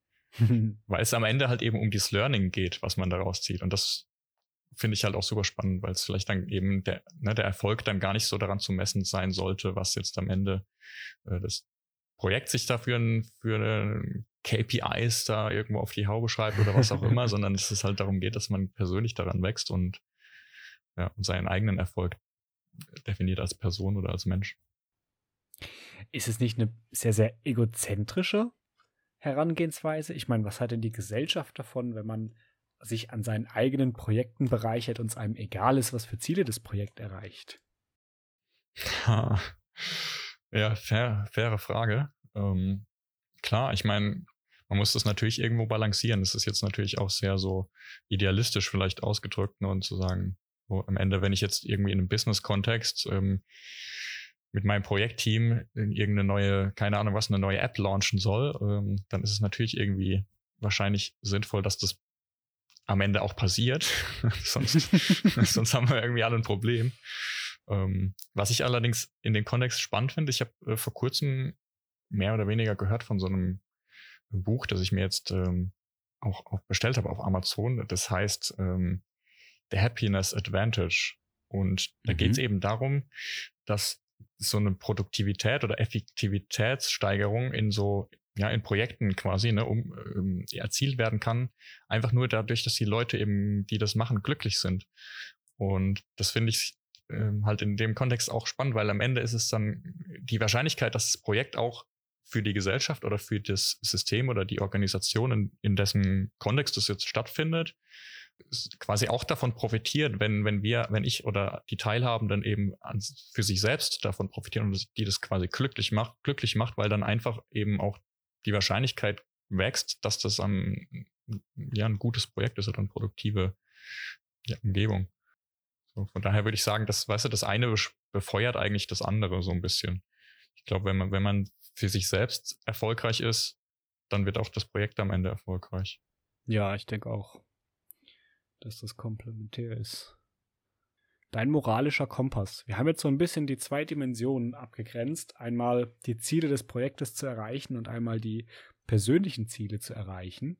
weil es am Ende halt eben um dieses Learning geht, was man daraus zieht, und das finde ich halt auch super spannend, weil es vielleicht dann eben der Erfolg dann gar nicht so daran zu messen sein sollte, was jetzt am Ende das Projekt sich dafür für KPIs da irgendwo auf die Haube schreibt oder was auch immer, sondern dass es halt darum geht, dass man persönlich daran wächst und seinen eigenen Erfolg definiert als Person oder als Mensch. Ist es nicht eine sehr, sehr egozentrische Herangehensweise? Ich meine, was hat denn die Gesellschaft davon, wenn man sich an seinen eigenen Projekten bereichert und es einem egal ist, was für Ziele das Projekt erreicht? Ja, faire Frage. Klar, ich meine, man muss das natürlich irgendwo balancieren. Das ist jetzt natürlich auch sehr so idealistisch vielleicht ausgedrückt, ne, und zu sagen, am Ende, wenn ich jetzt irgendwie in einem Business-Kontext mit meinem Projektteam eine neue App launchen soll, dann ist es natürlich irgendwie wahrscheinlich sinnvoll, dass das am Ende auch passiert. sonst haben wir irgendwie alle ein Problem. Was ich allerdings in dem Kontext spannend finde, ich habe vor kurzem mehr oder weniger gehört von so einem Buch, das ich mir jetzt auch bestellt habe auf Amazon. Das heißt The Happiness Advantage. Und da geht es eben darum, dass so eine Produktivität oder Effektivitätssteigerung in so ja, in Projekten quasi, ne, erzielt werden kann, einfach nur dadurch, dass die Leute eben, die das machen, glücklich sind. Und das finde ich halt in dem Kontext auch spannend, weil am Ende ist es dann die Wahrscheinlichkeit, dass das Projekt auch für die Gesellschaft oder für das System oder die Organisation, in dessen Kontext das jetzt stattfindet, quasi auch davon profitiert, wenn ich oder die Teilhabenden eben für sich selbst davon profitieren und die das quasi glücklich macht, weil dann einfach eben auch die Wahrscheinlichkeit wächst, dass das ein gutes Projekt ist oder eine produktive Umgebung. So, von daher würde ich sagen, das eine befeuert eigentlich das andere so ein bisschen. Ich glaube, wenn man für sich selbst erfolgreich ist, dann wird auch das Projekt am Ende erfolgreich. Ja, ich denke auch, dass das komplementär ist. Dein moralischer Kompass. Wir haben jetzt so ein bisschen die zwei Dimensionen abgegrenzt. Einmal die Ziele des Projektes zu erreichen und einmal die persönlichen Ziele zu erreichen.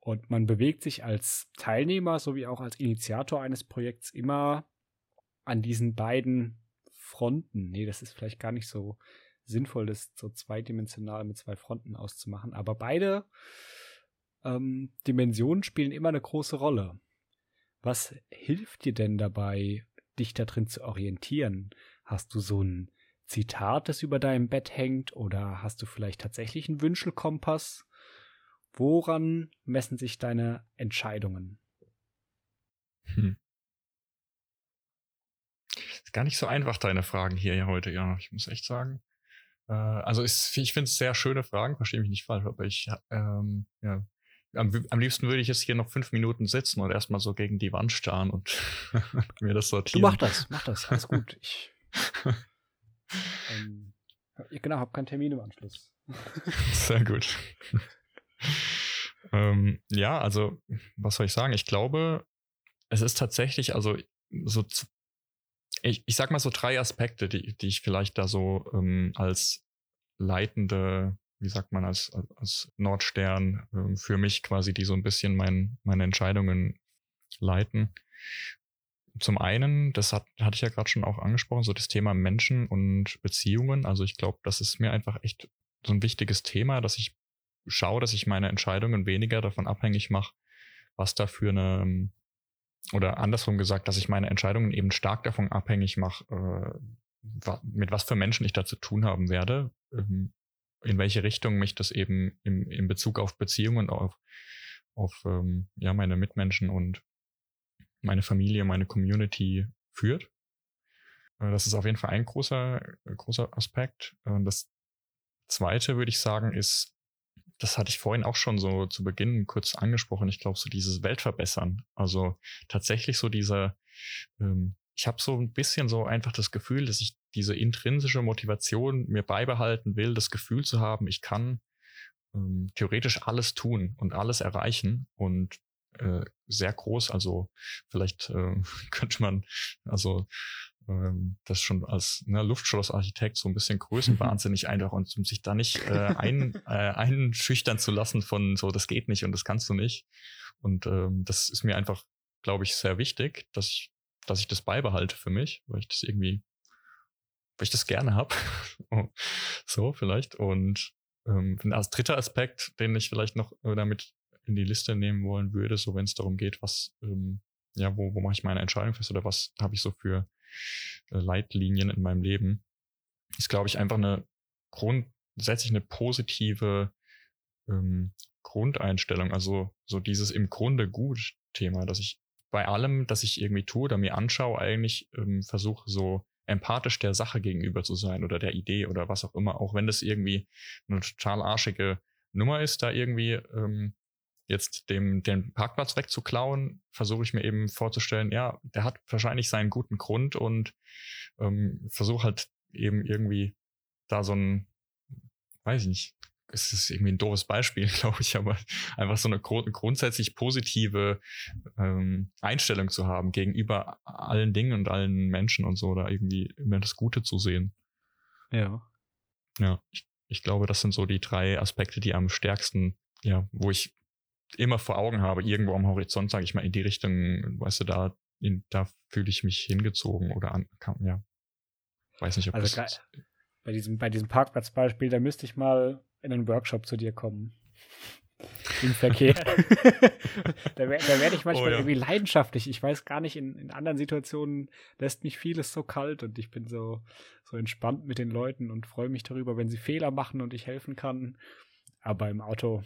Und man bewegt sich als Teilnehmer sowie auch als Initiator eines Projekts immer an diesen beiden Fronten. Nee, das ist vielleicht gar nicht so sinnvoll, das so zweidimensional mit zwei Fronten auszumachen. Aber beide Dimensionen spielen immer eine große Rolle. Was hilft dir denn dabei, dich da drin zu orientieren? Hast du so ein Zitat, das über deinem Bett hängt? Oder hast du vielleicht tatsächlich einen Wünschelkompass? Woran messen sich deine Entscheidungen? Ist gar nicht so einfach, deine Fragen hier heute. Ja, ich muss echt sagen. Also ich finde es sehr schöne Fragen, verstehe mich nicht falsch, aber ich am liebsten würde ich jetzt hier noch 5 Minuten sitzen und erstmal so gegen die Wand starren und mir das sortieren. Du mach das, alles gut. Ich habe keinen Termin im Anschluss. Sehr gut. Also, was soll ich sagen? Ich glaube, es ist tatsächlich, also so, ich sag mal so 3 Aspekte, die ich vielleicht da so als leitende, wie sagt man, als Nordstern für mich quasi, die so ein bisschen meine Entscheidungen leiten. Zum einen, das hatte ich ja gerade schon auch angesprochen, so das Thema Menschen und Beziehungen. Also ich glaube, das ist mir einfach echt so ein wichtiges Thema, dass ich schaue, dass ich meine Entscheidungen weniger davon abhängig mache, was da für eine, oder andersrum gesagt, dass ich meine Entscheidungen eben stark davon abhängig mache, mit was für Menschen ich da zu tun haben werde, in welche Richtung mich das eben in Bezug auf Beziehungen, auf meine Mitmenschen und meine Familie, meine Community führt. Das ist auf jeden Fall ein großer Aspekt. Das Zweite, würde ich sagen, ist, das hatte ich vorhin auch schon so zu Beginn kurz angesprochen. Ich glaube, so dieses Weltverbessern. Also tatsächlich so dieser, ich habe so ein bisschen so einfach das Gefühl, dass ich diese intrinsische Motivation mir beibehalten will, das Gefühl zu haben, ich kann theoretisch alles tun und alles erreichen und sehr groß, also vielleicht könnte man, also das schon als Luftschlossarchitekt so ein bisschen größenwahnsinnig einfach und um sich da nicht einschüchtern zu lassen von so, das geht nicht und das kannst du nicht. Und das ist mir einfach, glaube ich, sehr wichtig, dass ich das beibehalte für mich, weil ich das gerne habe. So vielleicht. Und als dritter Aspekt, den ich vielleicht noch damit in die Liste nehmen wollen würde, so wenn es darum geht, was wo mache ich meine Entscheidung fest oder was habe ich so für Leitlinien in meinem Leben, ist, glaube ich, einfach eine grundsätzlich eine positive Grundeinstellung, also so dieses im Grunde gut Thema, dass ich bei allem, das ich irgendwie tue oder mir anschaue, eigentlich versuche, so empathisch der Sache gegenüber zu sein oder der Idee oder was auch immer, auch wenn das irgendwie eine total arschige Nummer ist, da irgendwie jetzt den Parkplatz wegzuklauen, versuche ich mir eben vorzustellen, ja, der hat wahrscheinlich seinen guten Grund und versuche halt eben irgendwie da so ein, weiß ich nicht, es ist irgendwie ein doofes Beispiel, glaube ich, aber einfach so eine grundsätzlich positive Einstellung zu haben gegenüber allen Dingen und allen Menschen und so, da irgendwie immer das Gute zu sehen. Ja. Ja, ich glaube, das sind so die 3 Aspekte, die am stärksten, ja, wo ich immer vor Augen habe, irgendwo am Horizont, sage ich mal, in die Richtung, weißt du, da fühle ich mich hingezogen oder an, ja, weiß nicht, ob also das bei diesem Parkplatzbeispiel, da müsste ich mal in einen Workshop zu dir kommen. Im Verkehr. Da werde ich manchmal irgendwie leidenschaftlich. Ich weiß gar nicht, in anderen Situationen lässt mich vieles so kalt und ich bin so entspannt mit den Leuten und freue mich darüber, wenn sie Fehler machen und ich helfen kann. Aber im Auto.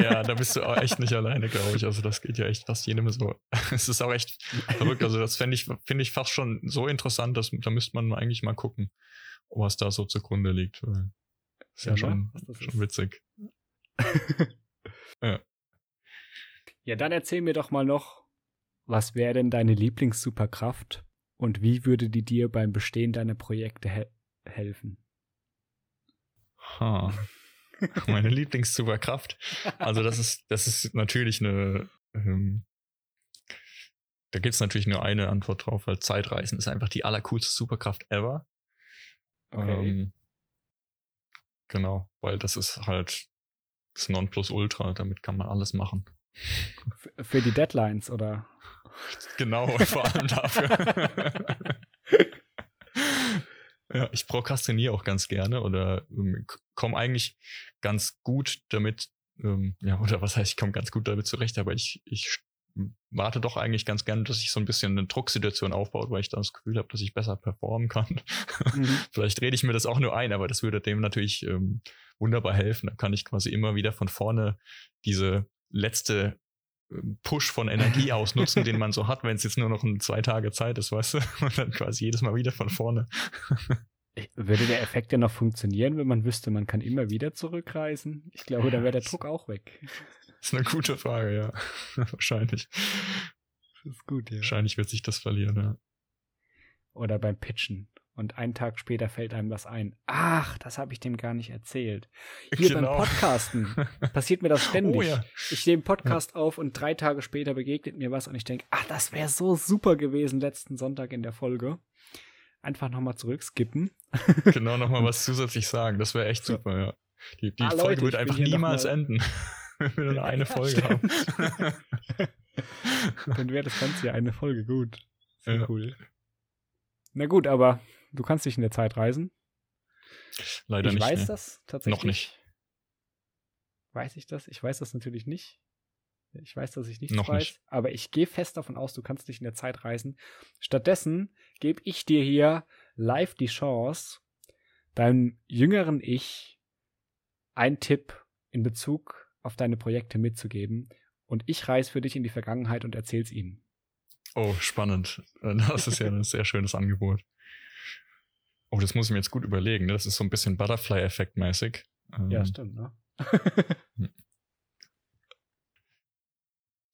Ja, da bist du auch echt nicht alleine, glaube ich. Also das geht ja echt fast jedem so. Es ist auch echt verrückt. Also das finde ich fast schon so interessant, dass da müsste man eigentlich mal gucken, was da so zugrunde liegt. Ist ja, schon witzig. Ja. Ja, dann erzähl mir doch mal noch, was wäre denn deine Lieblings-Superkraft und wie würde die dir beim Bestehen deiner Projekte helfen? Ha. Meine Lieblings-Superkraft. Also das ist natürlich eine, da gibt es natürlich nur eine Antwort drauf, weil Zeitreisen ist einfach die allercoolste Superkraft ever. Okay. Genau, weil das ist halt das Nonplusultra, damit kann man alles machen. Für die Deadlines, oder? Genau, vor allem dafür. Ja, ich prokrastiniere auch ganz gerne oder komme eigentlich ganz gut damit, oder was heißt, ich komme ganz gut damit zurecht, aber ich warte doch eigentlich ganz gerne, dass ich so ein bisschen eine Drucksituation aufbaut, weil ich dann das Gefühl habe, dass ich besser performen kann. Mhm. Vielleicht rede ich mir das auch nur ein, aber das würde dem natürlich wunderbar helfen. Da kann ich quasi immer wieder von vorne diese letzte Push von Energie ausnutzen, den man so hat, wenn es jetzt nur noch 2 Tage Zeit ist, weißt du? Und dann quasi jedes Mal wieder von vorne. Würde der Effekt ja noch funktionieren, wenn man wüsste, man kann immer wieder zurückreisen? Ich glaube, da wäre der Druck auch weg. Ist eine gute Frage, ja. Wahrscheinlich. Das ist gut, ja. Wahrscheinlich wird sich das verlieren, ja. Oder beim Pitchen. Und einen Tag später fällt einem was ein. Ach, das habe ich dem gar nicht erzählt. Hier beim Podcasten passiert mir das ständig. Oh, ja. Ich nehme einen Podcast auf und 3 Tage später begegnet mir was und ich denke, ach, das wäre so super gewesen letzten Sonntag in der Folge. Einfach nochmal zurückskippen. Genau, nochmal was zusätzlich sagen. Das wäre echt super, ja. Die Folge wird einfach niemals enden, wenn wir nur eine Folge haben. Dann wäre das Ganze ja eine Folge, gut. Sehr cool. Na gut, aber du kannst nicht in der Zeit reisen. Leider nicht. Ich weiß das tatsächlich. Noch nicht. Weiß ich das? Ich weiß das natürlich nicht. Ich weiß, dass ich nichts weiß. Aber ich gehe fest davon aus, du kannst nicht in der Zeit reisen. Stattdessen gebe ich dir hier live die Chance, deinem jüngeren Ich einen Tipp in Bezug auf deine Projekte mitzugeben. Und ich reise für dich in die Vergangenheit und erzähl's ihm. Oh, spannend. Das ist ja ein sehr schönes Angebot. Oh, das muss ich mir jetzt gut überlegen. Ne? Das ist so ein bisschen Butterfly-Effekt-mäßig. Ja, stimmt, ne?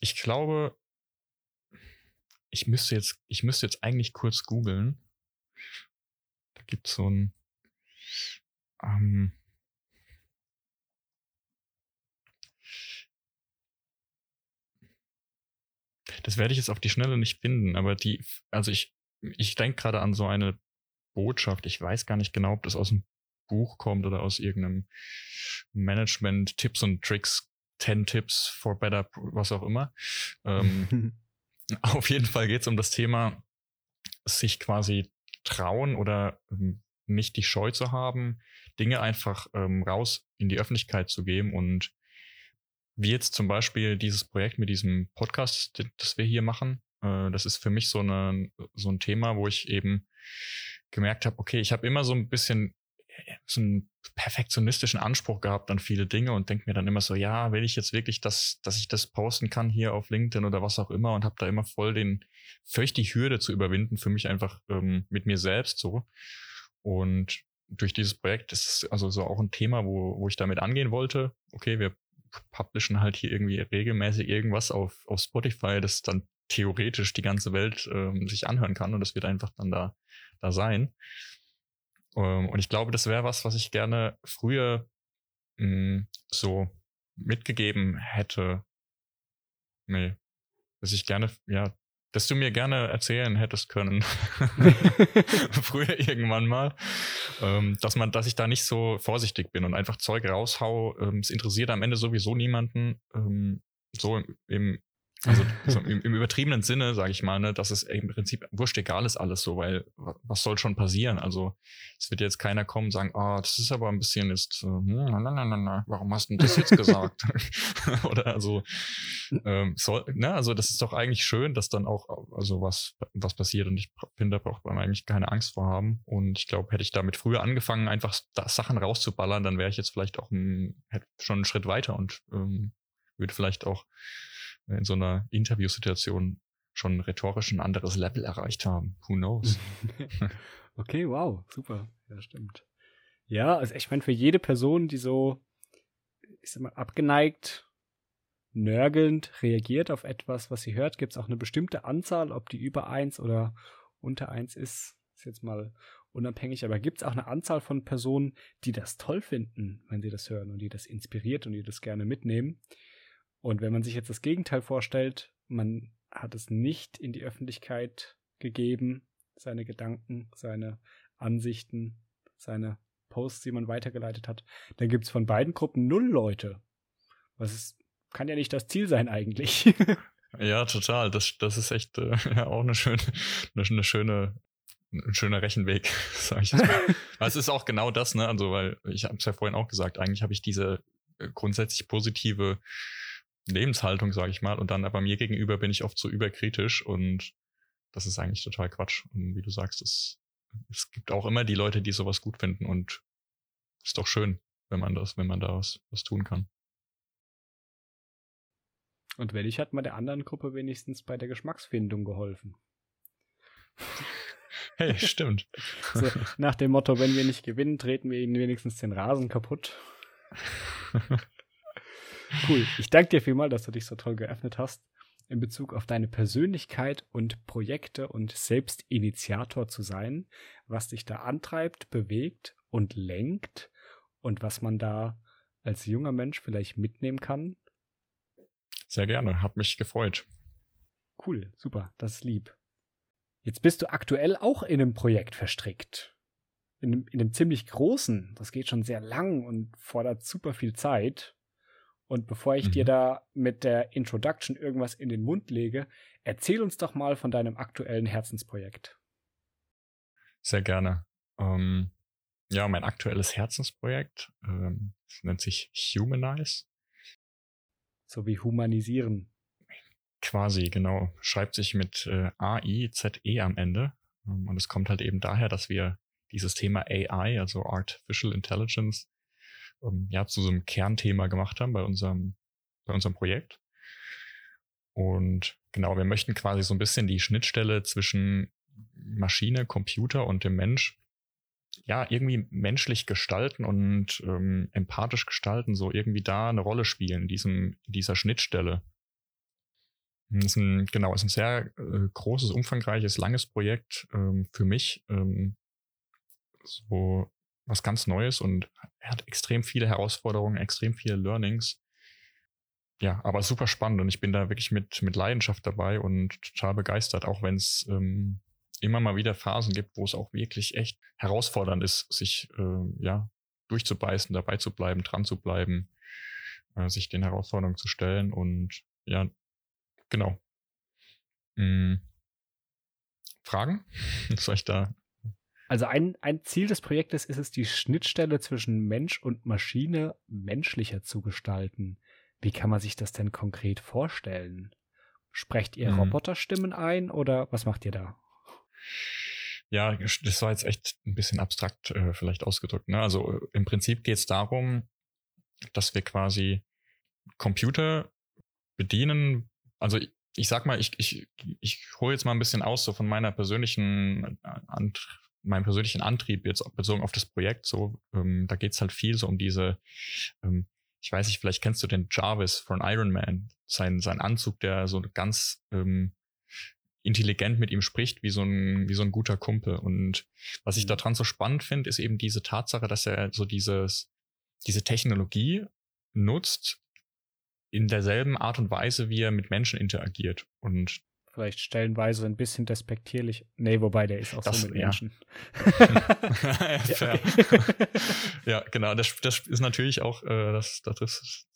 Ich glaube, ich müsste jetzt eigentlich kurz googeln. Da gibt es so ein das werde ich jetzt auf die Schnelle nicht finden, aber ich denke gerade an so eine Botschaft. Ich weiß gar nicht genau, ob das aus einem Buch kommt oder aus irgendeinem Management Tipps und Tricks 10 Tipps for Better, was auch immer. Auf jeden Fall geht es um das Thema, sich quasi trauen oder nicht die Scheu zu haben, Dinge einfach raus in die Öffentlichkeit zu geben. Und wie jetzt zum Beispiel dieses Projekt mit diesem Podcast, das wir hier machen, das ist für mich so ein Thema, wo ich eben gemerkt habe, okay, ich habe immer so ein bisschen so einen perfektionistischen Anspruch gehabt an viele Dinge und denke mir dann immer so, ja, will ich jetzt wirklich, dass ich das posten kann hier auf LinkedIn oder was auch immer, und habe da immer feucht die Hürde zu überwinden für mich einfach mit mir selbst so. Und durch dieses Projekt ist es also so auch ein Thema, wo ich damit angehen wollte. Okay, wir publishen halt hier irgendwie regelmäßig irgendwas auf Spotify, das dann theoretisch die ganze Welt sich anhören kann, und das wird einfach dann da sein. Und ich glaube, das wäre was ich gerne früher so mitgegeben hätte. Nee. Dass du mir gerne erzählen hättest können. Früher irgendwann mal. Dass ich da nicht so vorsichtig bin und einfach Zeug raushau. Es interessiert am Ende sowieso niemanden. So im Also so im übertriebenen Sinne, sage ich mal, ne, dass es im Prinzip wurscht egal ist alles so, weil was soll schon passieren? Also es wird jetzt keiner kommen und sagen, ah, das ist aber ein bisschen jetzt, warum hast du das jetzt gesagt? Oder also, das ist doch eigentlich schön, dass dann auch also was passiert, und ich finde, da braucht man eigentlich keine Angst vor haben. Und ich glaube, hätte ich damit früher angefangen, einfach Sachen rauszuballern, dann wäre ich jetzt vielleicht auch schon einen Schritt weiter und würde vielleicht auch in so einer Interviewsituation schon rhetorisch ein anderes Level erreicht haben. Who knows? Okay, wow, super. Ja, stimmt. Ja, also ich meine, für jede Person, die so, ich sag mal, abgeneigt, nörgelnd reagiert auf etwas, was sie hört, gibt es auch eine bestimmte Anzahl, ob die über 1 oder unter 1 ist, ist jetzt mal unabhängig, aber gibt es auch eine Anzahl von Personen, die das toll finden, wenn sie das hören und die das inspiriert und die das gerne mitnehmen. Und wenn man sich jetzt das Gegenteil vorstellt, man hat es nicht in die Öffentlichkeit gegeben, seine Gedanken, seine Ansichten, seine Posts, die man weitergeleitet hat, dann gibt es von beiden Gruppen 0 Leute. Was kann ja nicht das Ziel sein eigentlich. Ja, total. Das ist echt auch ein schöner Rechenweg, sage ich jetzt mal. Aber es ist auch genau das, ne? Also, weil ich habe es ja vorhin auch gesagt, eigentlich habe ich diese grundsätzlich positive Lebenshaltung, sage ich mal, und dann aber mir gegenüber bin ich oft so überkritisch, und das ist eigentlich total Quatsch. Und wie du sagst, es gibt auch immer die Leute, die sowas gut finden, und ist doch schön, wenn man da was tun kann. Und wenn nicht, hat man der anderen Gruppe wenigstens bei der Geschmacksfindung geholfen. Hey, stimmt. So, nach dem Motto, wenn wir nicht gewinnen, treten wir ihnen wenigstens den Rasen kaputt. Cool. Ich danke dir vielmals, dass du dich so toll geöffnet hast in Bezug auf deine Persönlichkeit und Projekte und Selbstinitiator zu sein, was dich da antreibt, bewegt und lenkt und was man da als junger Mensch vielleicht mitnehmen kann. Sehr gerne, hat mich gefreut. Cool, super, das ist lieb. Jetzt bist du aktuell auch in einem Projekt verstrickt. In einem ziemlich großen, das geht schon sehr lang und fordert super viel Zeit. Und bevor ich dir da mit der Introduction irgendwas in den Mund lege, erzähl uns doch mal von deinem aktuellen Herzensprojekt. Sehr gerne. Mein aktuelles Herzensprojekt nennt sich Humanaize. So wie humanisieren. Quasi, genau. Schreibt sich mit A-I-Z-E am Ende. Und es kommt halt eben daher, dass wir dieses Thema AI, also Artificial Intelligence, zu so einem Kernthema gemacht haben bei unserem Projekt. Und genau, wir möchten quasi so ein bisschen die Schnittstelle zwischen Maschine, Computer und dem Mensch irgendwie menschlich gestalten und empathisch gestalten, so irgendwie da eine Rolle spielen in dieser Schnittstelle. Das ist ein sehr großes, umfangreiches, langes Projekt für mich. So was ganz Neues, und hat extrem viele Herausforderungen, extrem viele Learnings. Ja, aber super spannend, und ich bin da wirklich mit Leidenschaft dabei und total begeistert, auch wenn es immer mal wieder Phasen gibt, wo es auch wirklich echt herausfordernd ist, sich durchzubeißen, dabei zu bleiben, dran zu bleiben, sich den Herausforderungen zu stellen, und ja, genau. Fragen? Was soll ich da... Also ein Ziel des Projektes ist es, die Schnittstelle zwischen Mensch und Maschine menschlicher zu gestalten. Wie kann man sich das denn konkret vorstellen? Sprecht ihr Roboterstimmen ein, oder was macht ihr da? Ja, das war jetzt echt ein bisschen abstrakt vielleicht ausgedrückt, ne? Also im Prinzip geht es darum, dass wir quasi Computer bedienen, also ich sag mal, ich hole jetzt mal ein bisschen aus so von meiner persönlichen meinem persönlichen Antrieb jetzt bezogen auf das Projekt, so da geht es halt viel so um diese, ich weiß nicht, vielleicht kennst du den Jarvis von Iron Man, sein Anzug, der so ganz intelligent mit ihm spricht, wie so ein guter Kumpel. Und was ich daran so spannend finde, ist eben diese Tatsache, dass er so diese Technologie nutzt in derselben Art und Weise, wie er mit Menschen interagiert, und vielleicht stellenweise ein bisschen despektierlich. Nee, wobei, der ist auch das, so mit Menschen. Ja, ja, genau. Das ist natürlich auch, das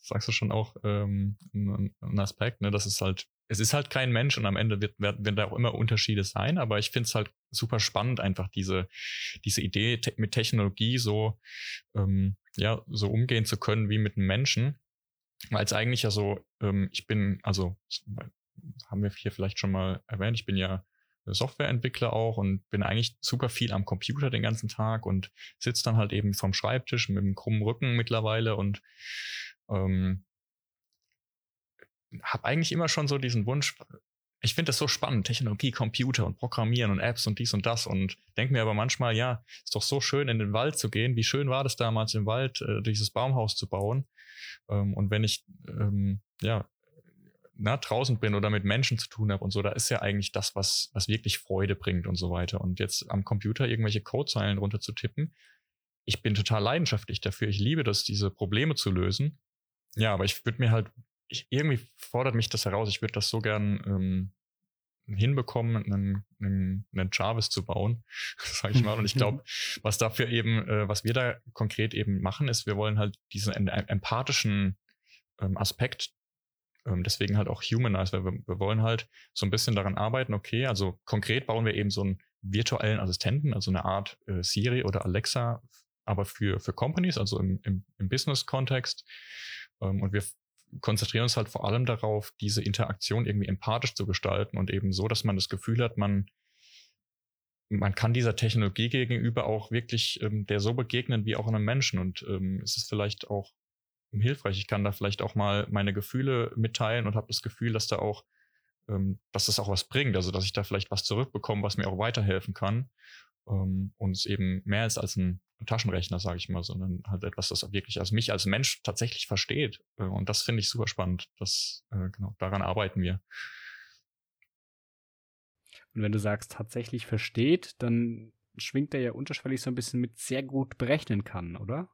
sagst du schon auch, ein Aspekt, ne? Dass es halt es ist halt kein Mensch und am Ende werden da auch immer Unterschiede sein, aber ich finde es halt super spannend, einfach diese Idee mit Technologie so, ja, so umgehen zu können wie mit einem Menschen, weil es eigentlich ja so, haben wir hier vielleicht schon mal erwähnt, ich bin ja Softwareentwickler auch und bin eigentlich super viel am Computer den ganzen Tag und sitze dann halt eben vom Schreibtisch mit einem krummen Rücken mittlerweile und habe eigentlich immer schon so diesen Wunsch, ich finde das so spannend, Technologie, Computer und Programmieren und Apps und dies und das, und denke mir aber manchmal, ja, ist doch so schön, in den Wald zu gehen, wie schön war das damals im Wald, dieses Baumhaus zu bauen, und wenn ich draußen bin oder mit Menschen zu tun habe und so, da ist ja eigentlich das, was wirklich Freude bringt und so weiter. Und jetzt am Computer irgendwelche Codezeilen runter zu tippen, ich bin total leidenschaftlich dafür. Ich liebe das, diese Probleme zu lösen. Ja, aber ich würde mir halt, irgendwie fordert mich das heraus. Ich würde das so gern hinbekommen, einen Jarvis zu bauen, sage ich mal. Und ich glaube, was wir da konkret eben machen, ist, wir wollen halt diesen empathischen Aspekt, deswegen halt auch Humanaize, weil wir wollen halt so ein bisschen daran arbeiten, okay, also konkret bauen wir eben so einen virtuellen Assistenten, also eine Art Siri oder Alexa, aber für Companies, also im Business-Kontext. Und wir konzentrieren uns halt vor allem darauf, diese Interaktion irgendwie empathisch zu gestalten und eben so, dass man das Gefühl hat, man kann dieser Technologie gegenüber auch wirklich der so begegnen wie auch einem Menschen. Und es ist vielleicht auch hilfreich. Ich kann da vielleicht auch mal meine Gefühle mitteilen und habe das Gefühl, dass da auch, dass das auch was bringt. Also, dass ich da vielleicht was zurückbekomme, was mir auch weiterhelfen kann. Und es eben mehr ist als ein Taschenrechner, sage ich mal, sondern halt etwas, das wirklich als mich als Mensch tatsächlich versteht. Und das finde ich super spannend. Das, genau, daran arbeiten wir. Und wenn du sagst, tatsächlich versteht, dann schwingt er ja unterschwellig so ein bisschen mit sehr gut berechnen kann, oder?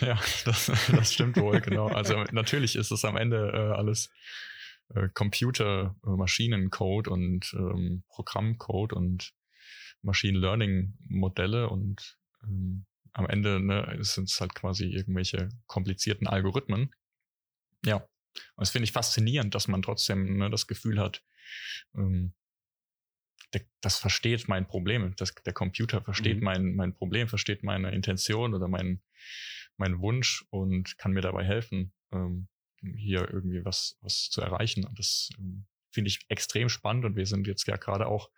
Ja, das stimmt wohl, genau. Also natürlich ist es am Ende alles Computer, Maschinencode und Programmcode und Machine Learning Modelle und am Ende, ne, sind es halt quasi irgendwelche komplizierten Algorithmen. Ja, und das finde ich faszinierend, dass man trotzdem, ne, das Gefühl hat, das versteht mein Problem, der Computer versteht mein Problem, versteht meine Intention oder mein Wunsch und kann mir dabei helfen, hier irgendwie was zu erreichen. Und das finde ich extrem spannend. Und wir sind jetzt ja gerade auch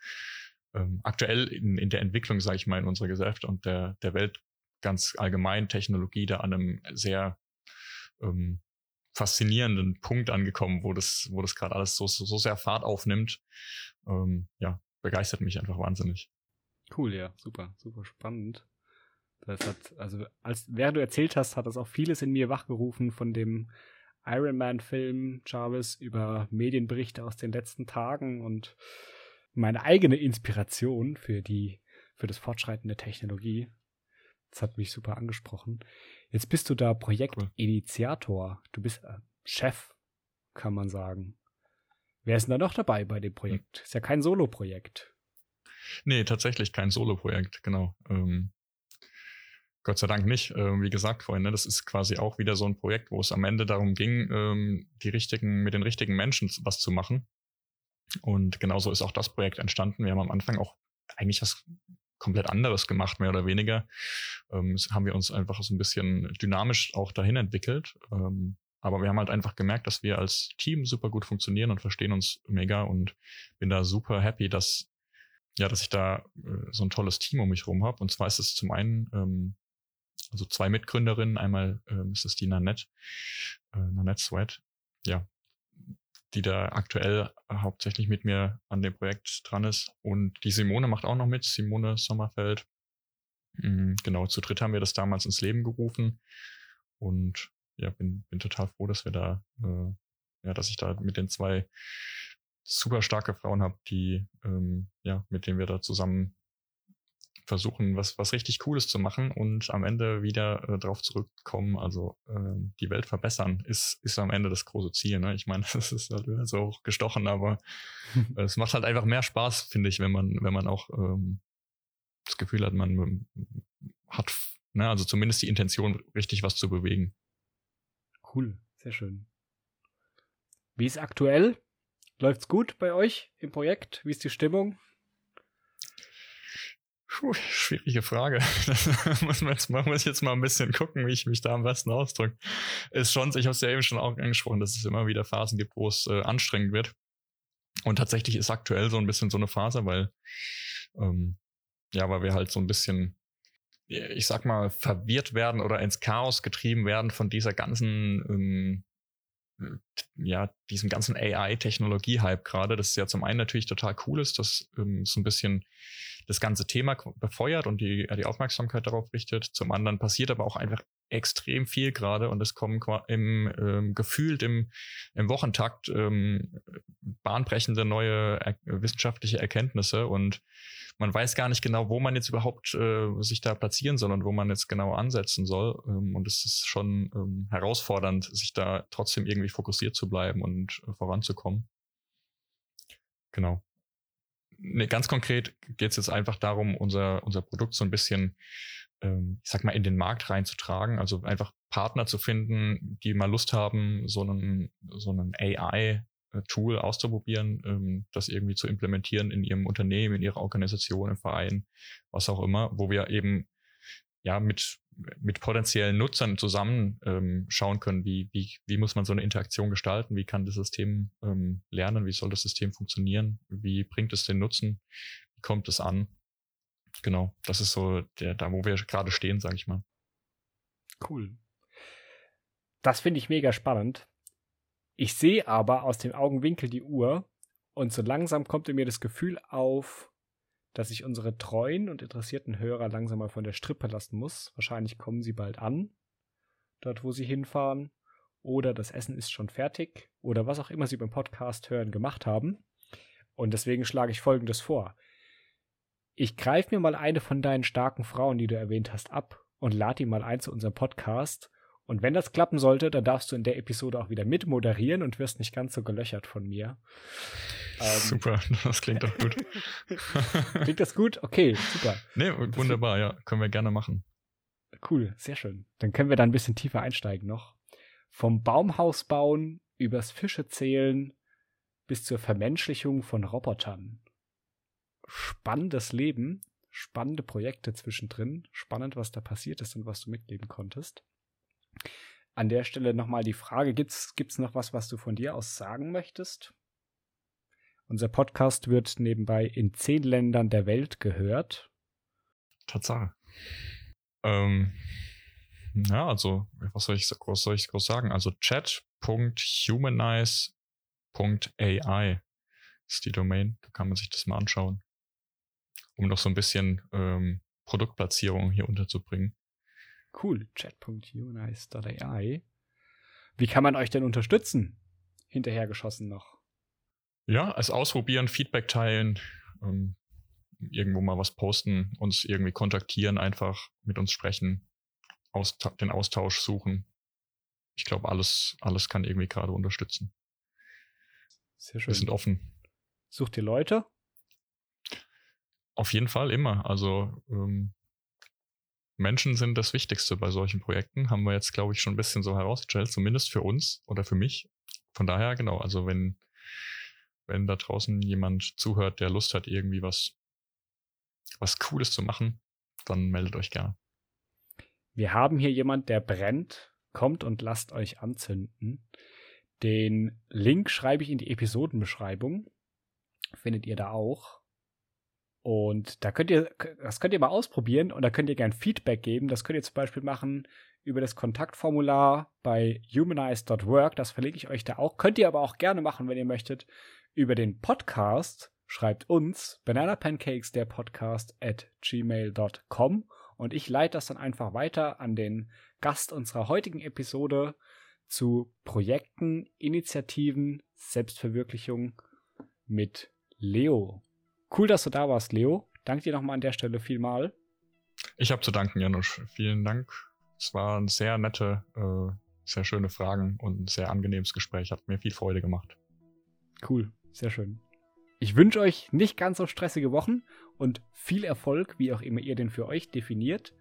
aktuell in der Entwicklung, sage ich mal, in unserer Gesellschaft und der Welt ganz allgemein Technologie da an einem sehr faszinierenden Punkt angekommen, wo das gerade alles so sehr Fahrt aufnimmt. Ja, begeistert mich einfach wahnsinnig. Cool, ja, super, super spannend. Das hat, also, während du erzählt hast, hat das auch vieles in mir wachgerufen von dem Iron Man-Film, Jarvis, über Medienberichte aus den letzten Tagen und meine eigene Inspiration für das Fortschreiten der Technologie. Das hat mich super angesprochen. Jetzt bist du da Projektinitiator. Du bist Chef, kann man sagen. Wer ist denn da noch dabei bei dem Projekt? Ist ja kein Solo-Projekt. Nee, tatsächlich kein Solo-Projekt, genau. Gott sei Dank nicht. Wie gesagt vorhin, ne, das ist quasi auch wieder so ein Projekt, wo es am Ende darum ging, mit den richtigen Menschen was zu machen. Und genauso ist auch das Projekt entstanden. Wir haben am Anfang auch eigentlich was komplett anderes gemacht, mehr oder weniger. Haben wir uns einfach so ein bisschen dynamisch auch dahin entwickelt. Aber wir haben halt einfach gemerkt, dass wir als Team super gut funktionieren und verstehen uns mega, und bin da super happy, dass ich da so ein tolles Team um mich rum habe. Und zwar ist es zum einen, also zwei Mitgründerinnen, einmal ist es die Nanette Sweat, ja, die da aktuell hauptsächlich mit mir an dem Projekt dran ist. Und die Simone macht auch noch mit, Simone Sommerfeld. Genau, zu dritt haben wir das damals ins Leben gerufen. Und ja, bin total froh, dass wir da, dass ich da mit den zwei super starke Frauen habe, die, mit denen wir da zusammen versuchen, was richtig Cooles zu machen und am Ende wieder drauf zurückkommen, also die Welt verbessern, ist am Ende das große Ziel, ne? Ich meine, das ist halt so hoch gestochen, aber es macht halt einfach mehr Spaß, finde ich, wenn man auch das Gefühl hat, man hat, ne, also zumindest die Intention, richtig was zu bewegen. Cool, sehr schön. Wie ist aktuell? Läuft's gut bei euch im Projekt? Wie ist die Stimmung? Puh, schwierige Frage. Muss ich jetzt mal ein bisschen gucken, wie ich mich da am besten ausdrücke. Ist schon, ich habe es ja eben schon auch angesprochen, dass es immer wieder Phasen gibt, wo es anstrengend wird. Und tatsächlich ist aktuell so ein bisschen so eine Phase, weil wir halt so ein bisschen, ich sag mal, verwirrt werden oder ins Chaos getrieben werden von dieser ganzen, diesem ganzen AI-Technologie-Hype gerade. Das ist ja zum einen natürlich total cool ist, dass so ein bisschen das ganze Thema befeuert und die Aufmerksamkeit darauf richtet. Zum anderen passiert aber auch einfach extrem viel gerade und es kommen gefühlt im Wochentakt bahnbrechende neue wissenschaftliche Erkenntnisse und man weiß gar nicht genau, wo man jetzt überhaupt sich da platzieren soll und wo man jetzt genau ansetzen soll. Und es ist schon herausfordernd, sich da trotzdem irgendwie fokussiert zu bleiben und voranzukommen. Genau. Nee, ganz konkret geht es jetzt einfach darum, unser Produkt so ein bisschen, ich sag mal, in den Markt reinzutragen. Also einfach Partner zu finden, die mal Lust haben, so einen AI-Tool auszuprobieren, das irgendwie zu implementieren in ihrem Unternehmen, in ihrer Organisation, im Verein, was auch immer, wo wir eben mit potenziellen Nutzern zusammen schauen können, wie muss man so eine Interaktion gestalten, wie kann das System lernen, wie soll das System funktionieren, wie bringt es den Nutzen, wie kommt es an. Genau, das ist so da, wo wir gerade stehen, sage ich mal. Cool. Das finde ich mega spannend. Ich sehe aber aus dem Augenwinkel die Uhr und so langsam kommt in mir das Gefühl auf, dass ich unsere treuen und interessierten Hörer langsam mal von der Strippe lassen muss. Wahrscheinlich kommen sie bald an, dort wo sie hinfahren, oder das Essen ist schon fertig oder was auch immer sie beim Podcast hören gemacht haben. Und deswegen schlage ich Folgendes vor. Ich greife mir mal eine von deinen starken Frauen, die du erwähnt hast, ab und lade die mal ein zu unserem Podcast. Und wenn das klappen sollte, dann darfst du in der Episode auch wieder mitmoderieren und wirst nicht ganz so gelöchert von mir. Super, das klingt doch gut. Klingt das gut? Okay, super. Nee, wunderbar, ja. Können wir gerne machen. Cool, sehr schön. Dann können wir da ein bisschen tiefer einsteigen noch. Vom Baumhaus bauen, übers Fische zählen, bis zur Vermenschlichung von Robotern. Spannendes Leben, spannende Projekte zwischendrin. Spannend, was da passiert ist und was du mitleben konntest. An der Stelle nochmal die Frage, gibt's noch was du von dir aus sagen möchtest? Unser Podcast wird nebenbei in 10 Ländern der Welt gehört. Tatsache. Also, was soll ich groß sagen? Also chat.humanaize.ai ist die Domain. Da kann man sich das mal anschauen, um noch so ein bisschen Produktplatzierung hier unterzubringen. Cool, chat.humanaize.ai. Wie kann man euch denn unterstützen? Hinterhergeschossen noch. Ja, es ausprobieren, Feedback teilen, irgendwo mal was posten, uns irgendwie kontaktieren, einfach mit uns sprechen, den Austausch suchen. Ich glaube, alles kann irgendwie gerade unterstützen. Sehr schön. Wir sind offen. Sucht ihr Leute? Auf jeden Fall immer. Also Menschen sind das Wichtigste bei solchen Projekten. Haben wir jetzt, glaube ich, schon ein bisschen so herausgestellt, zumindest für uns oder für mich. Von daher, genau, also wenn da draußen jemand zuhört, der Lust hat, irgendwie was Cooles zu machen, dann meldet euch gerne. Wir haben hier jemand, der brennt. Kommt und lasst euch anzünden. Den Link schreibe ich in die Episodenbeschreibung. Findet ihr da auch. Und da könnt ihr mal ausprobieren und da könnt ihr gerne Feedback geben. Das könnt ihr zum Beispiel machen über das Kontaktformular bei humanaize.work. Das verlinke ich euch da auch. Könnt ihr aber auch gerne machen, wenn ihr möchtet. Über den Podcast schreibt uns bananapancakes der Podcast @gmail.com und ich leite das dann einfach weiter an den Gast unserer heutigen Episode zu Projekten, Initiativen, Selbstverwirklichung mit Leo. Cool, dass du da warst, Leo. Danke dir nochmal an der Stelle vielmal. Ich habe zu danken, Janosch. Vielen Dank. Es waren sehr nette, sehr schöne Fragen und ein sehr angenehmes Gespräch. Hat mir viel Freude gemacht. Cool. Sehr schön. Ich wünsche euch nicht ganz so stressige Wochen und viel Erfolg, wie auch immer ihr den für euch definiert.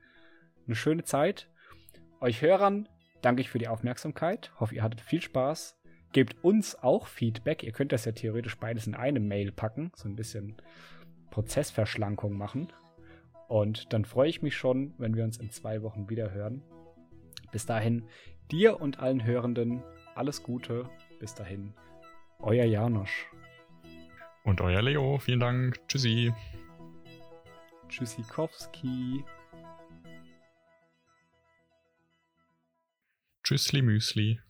Eine schöne Zeit. Euch Hörern danke ich für die Aufmerksamkeit. Hoffe, ihr hattet viel Spaß. Gebt uns auch Feedback. Ihr könnt das ja theoretisch beides in eine Mail packen. So ein bisschen Prozessverschlankung machen. Und dann freue ich mich schon, wenn wir uns in 2 Wochen wieder hören. Bis dahin, dir und allen Hörenden alles Gute. Bis dahin, euer Janosch. Und euer Leo. Vielen Dank. Tschüssi. Tschüssikowski. Tschüssli Müsli.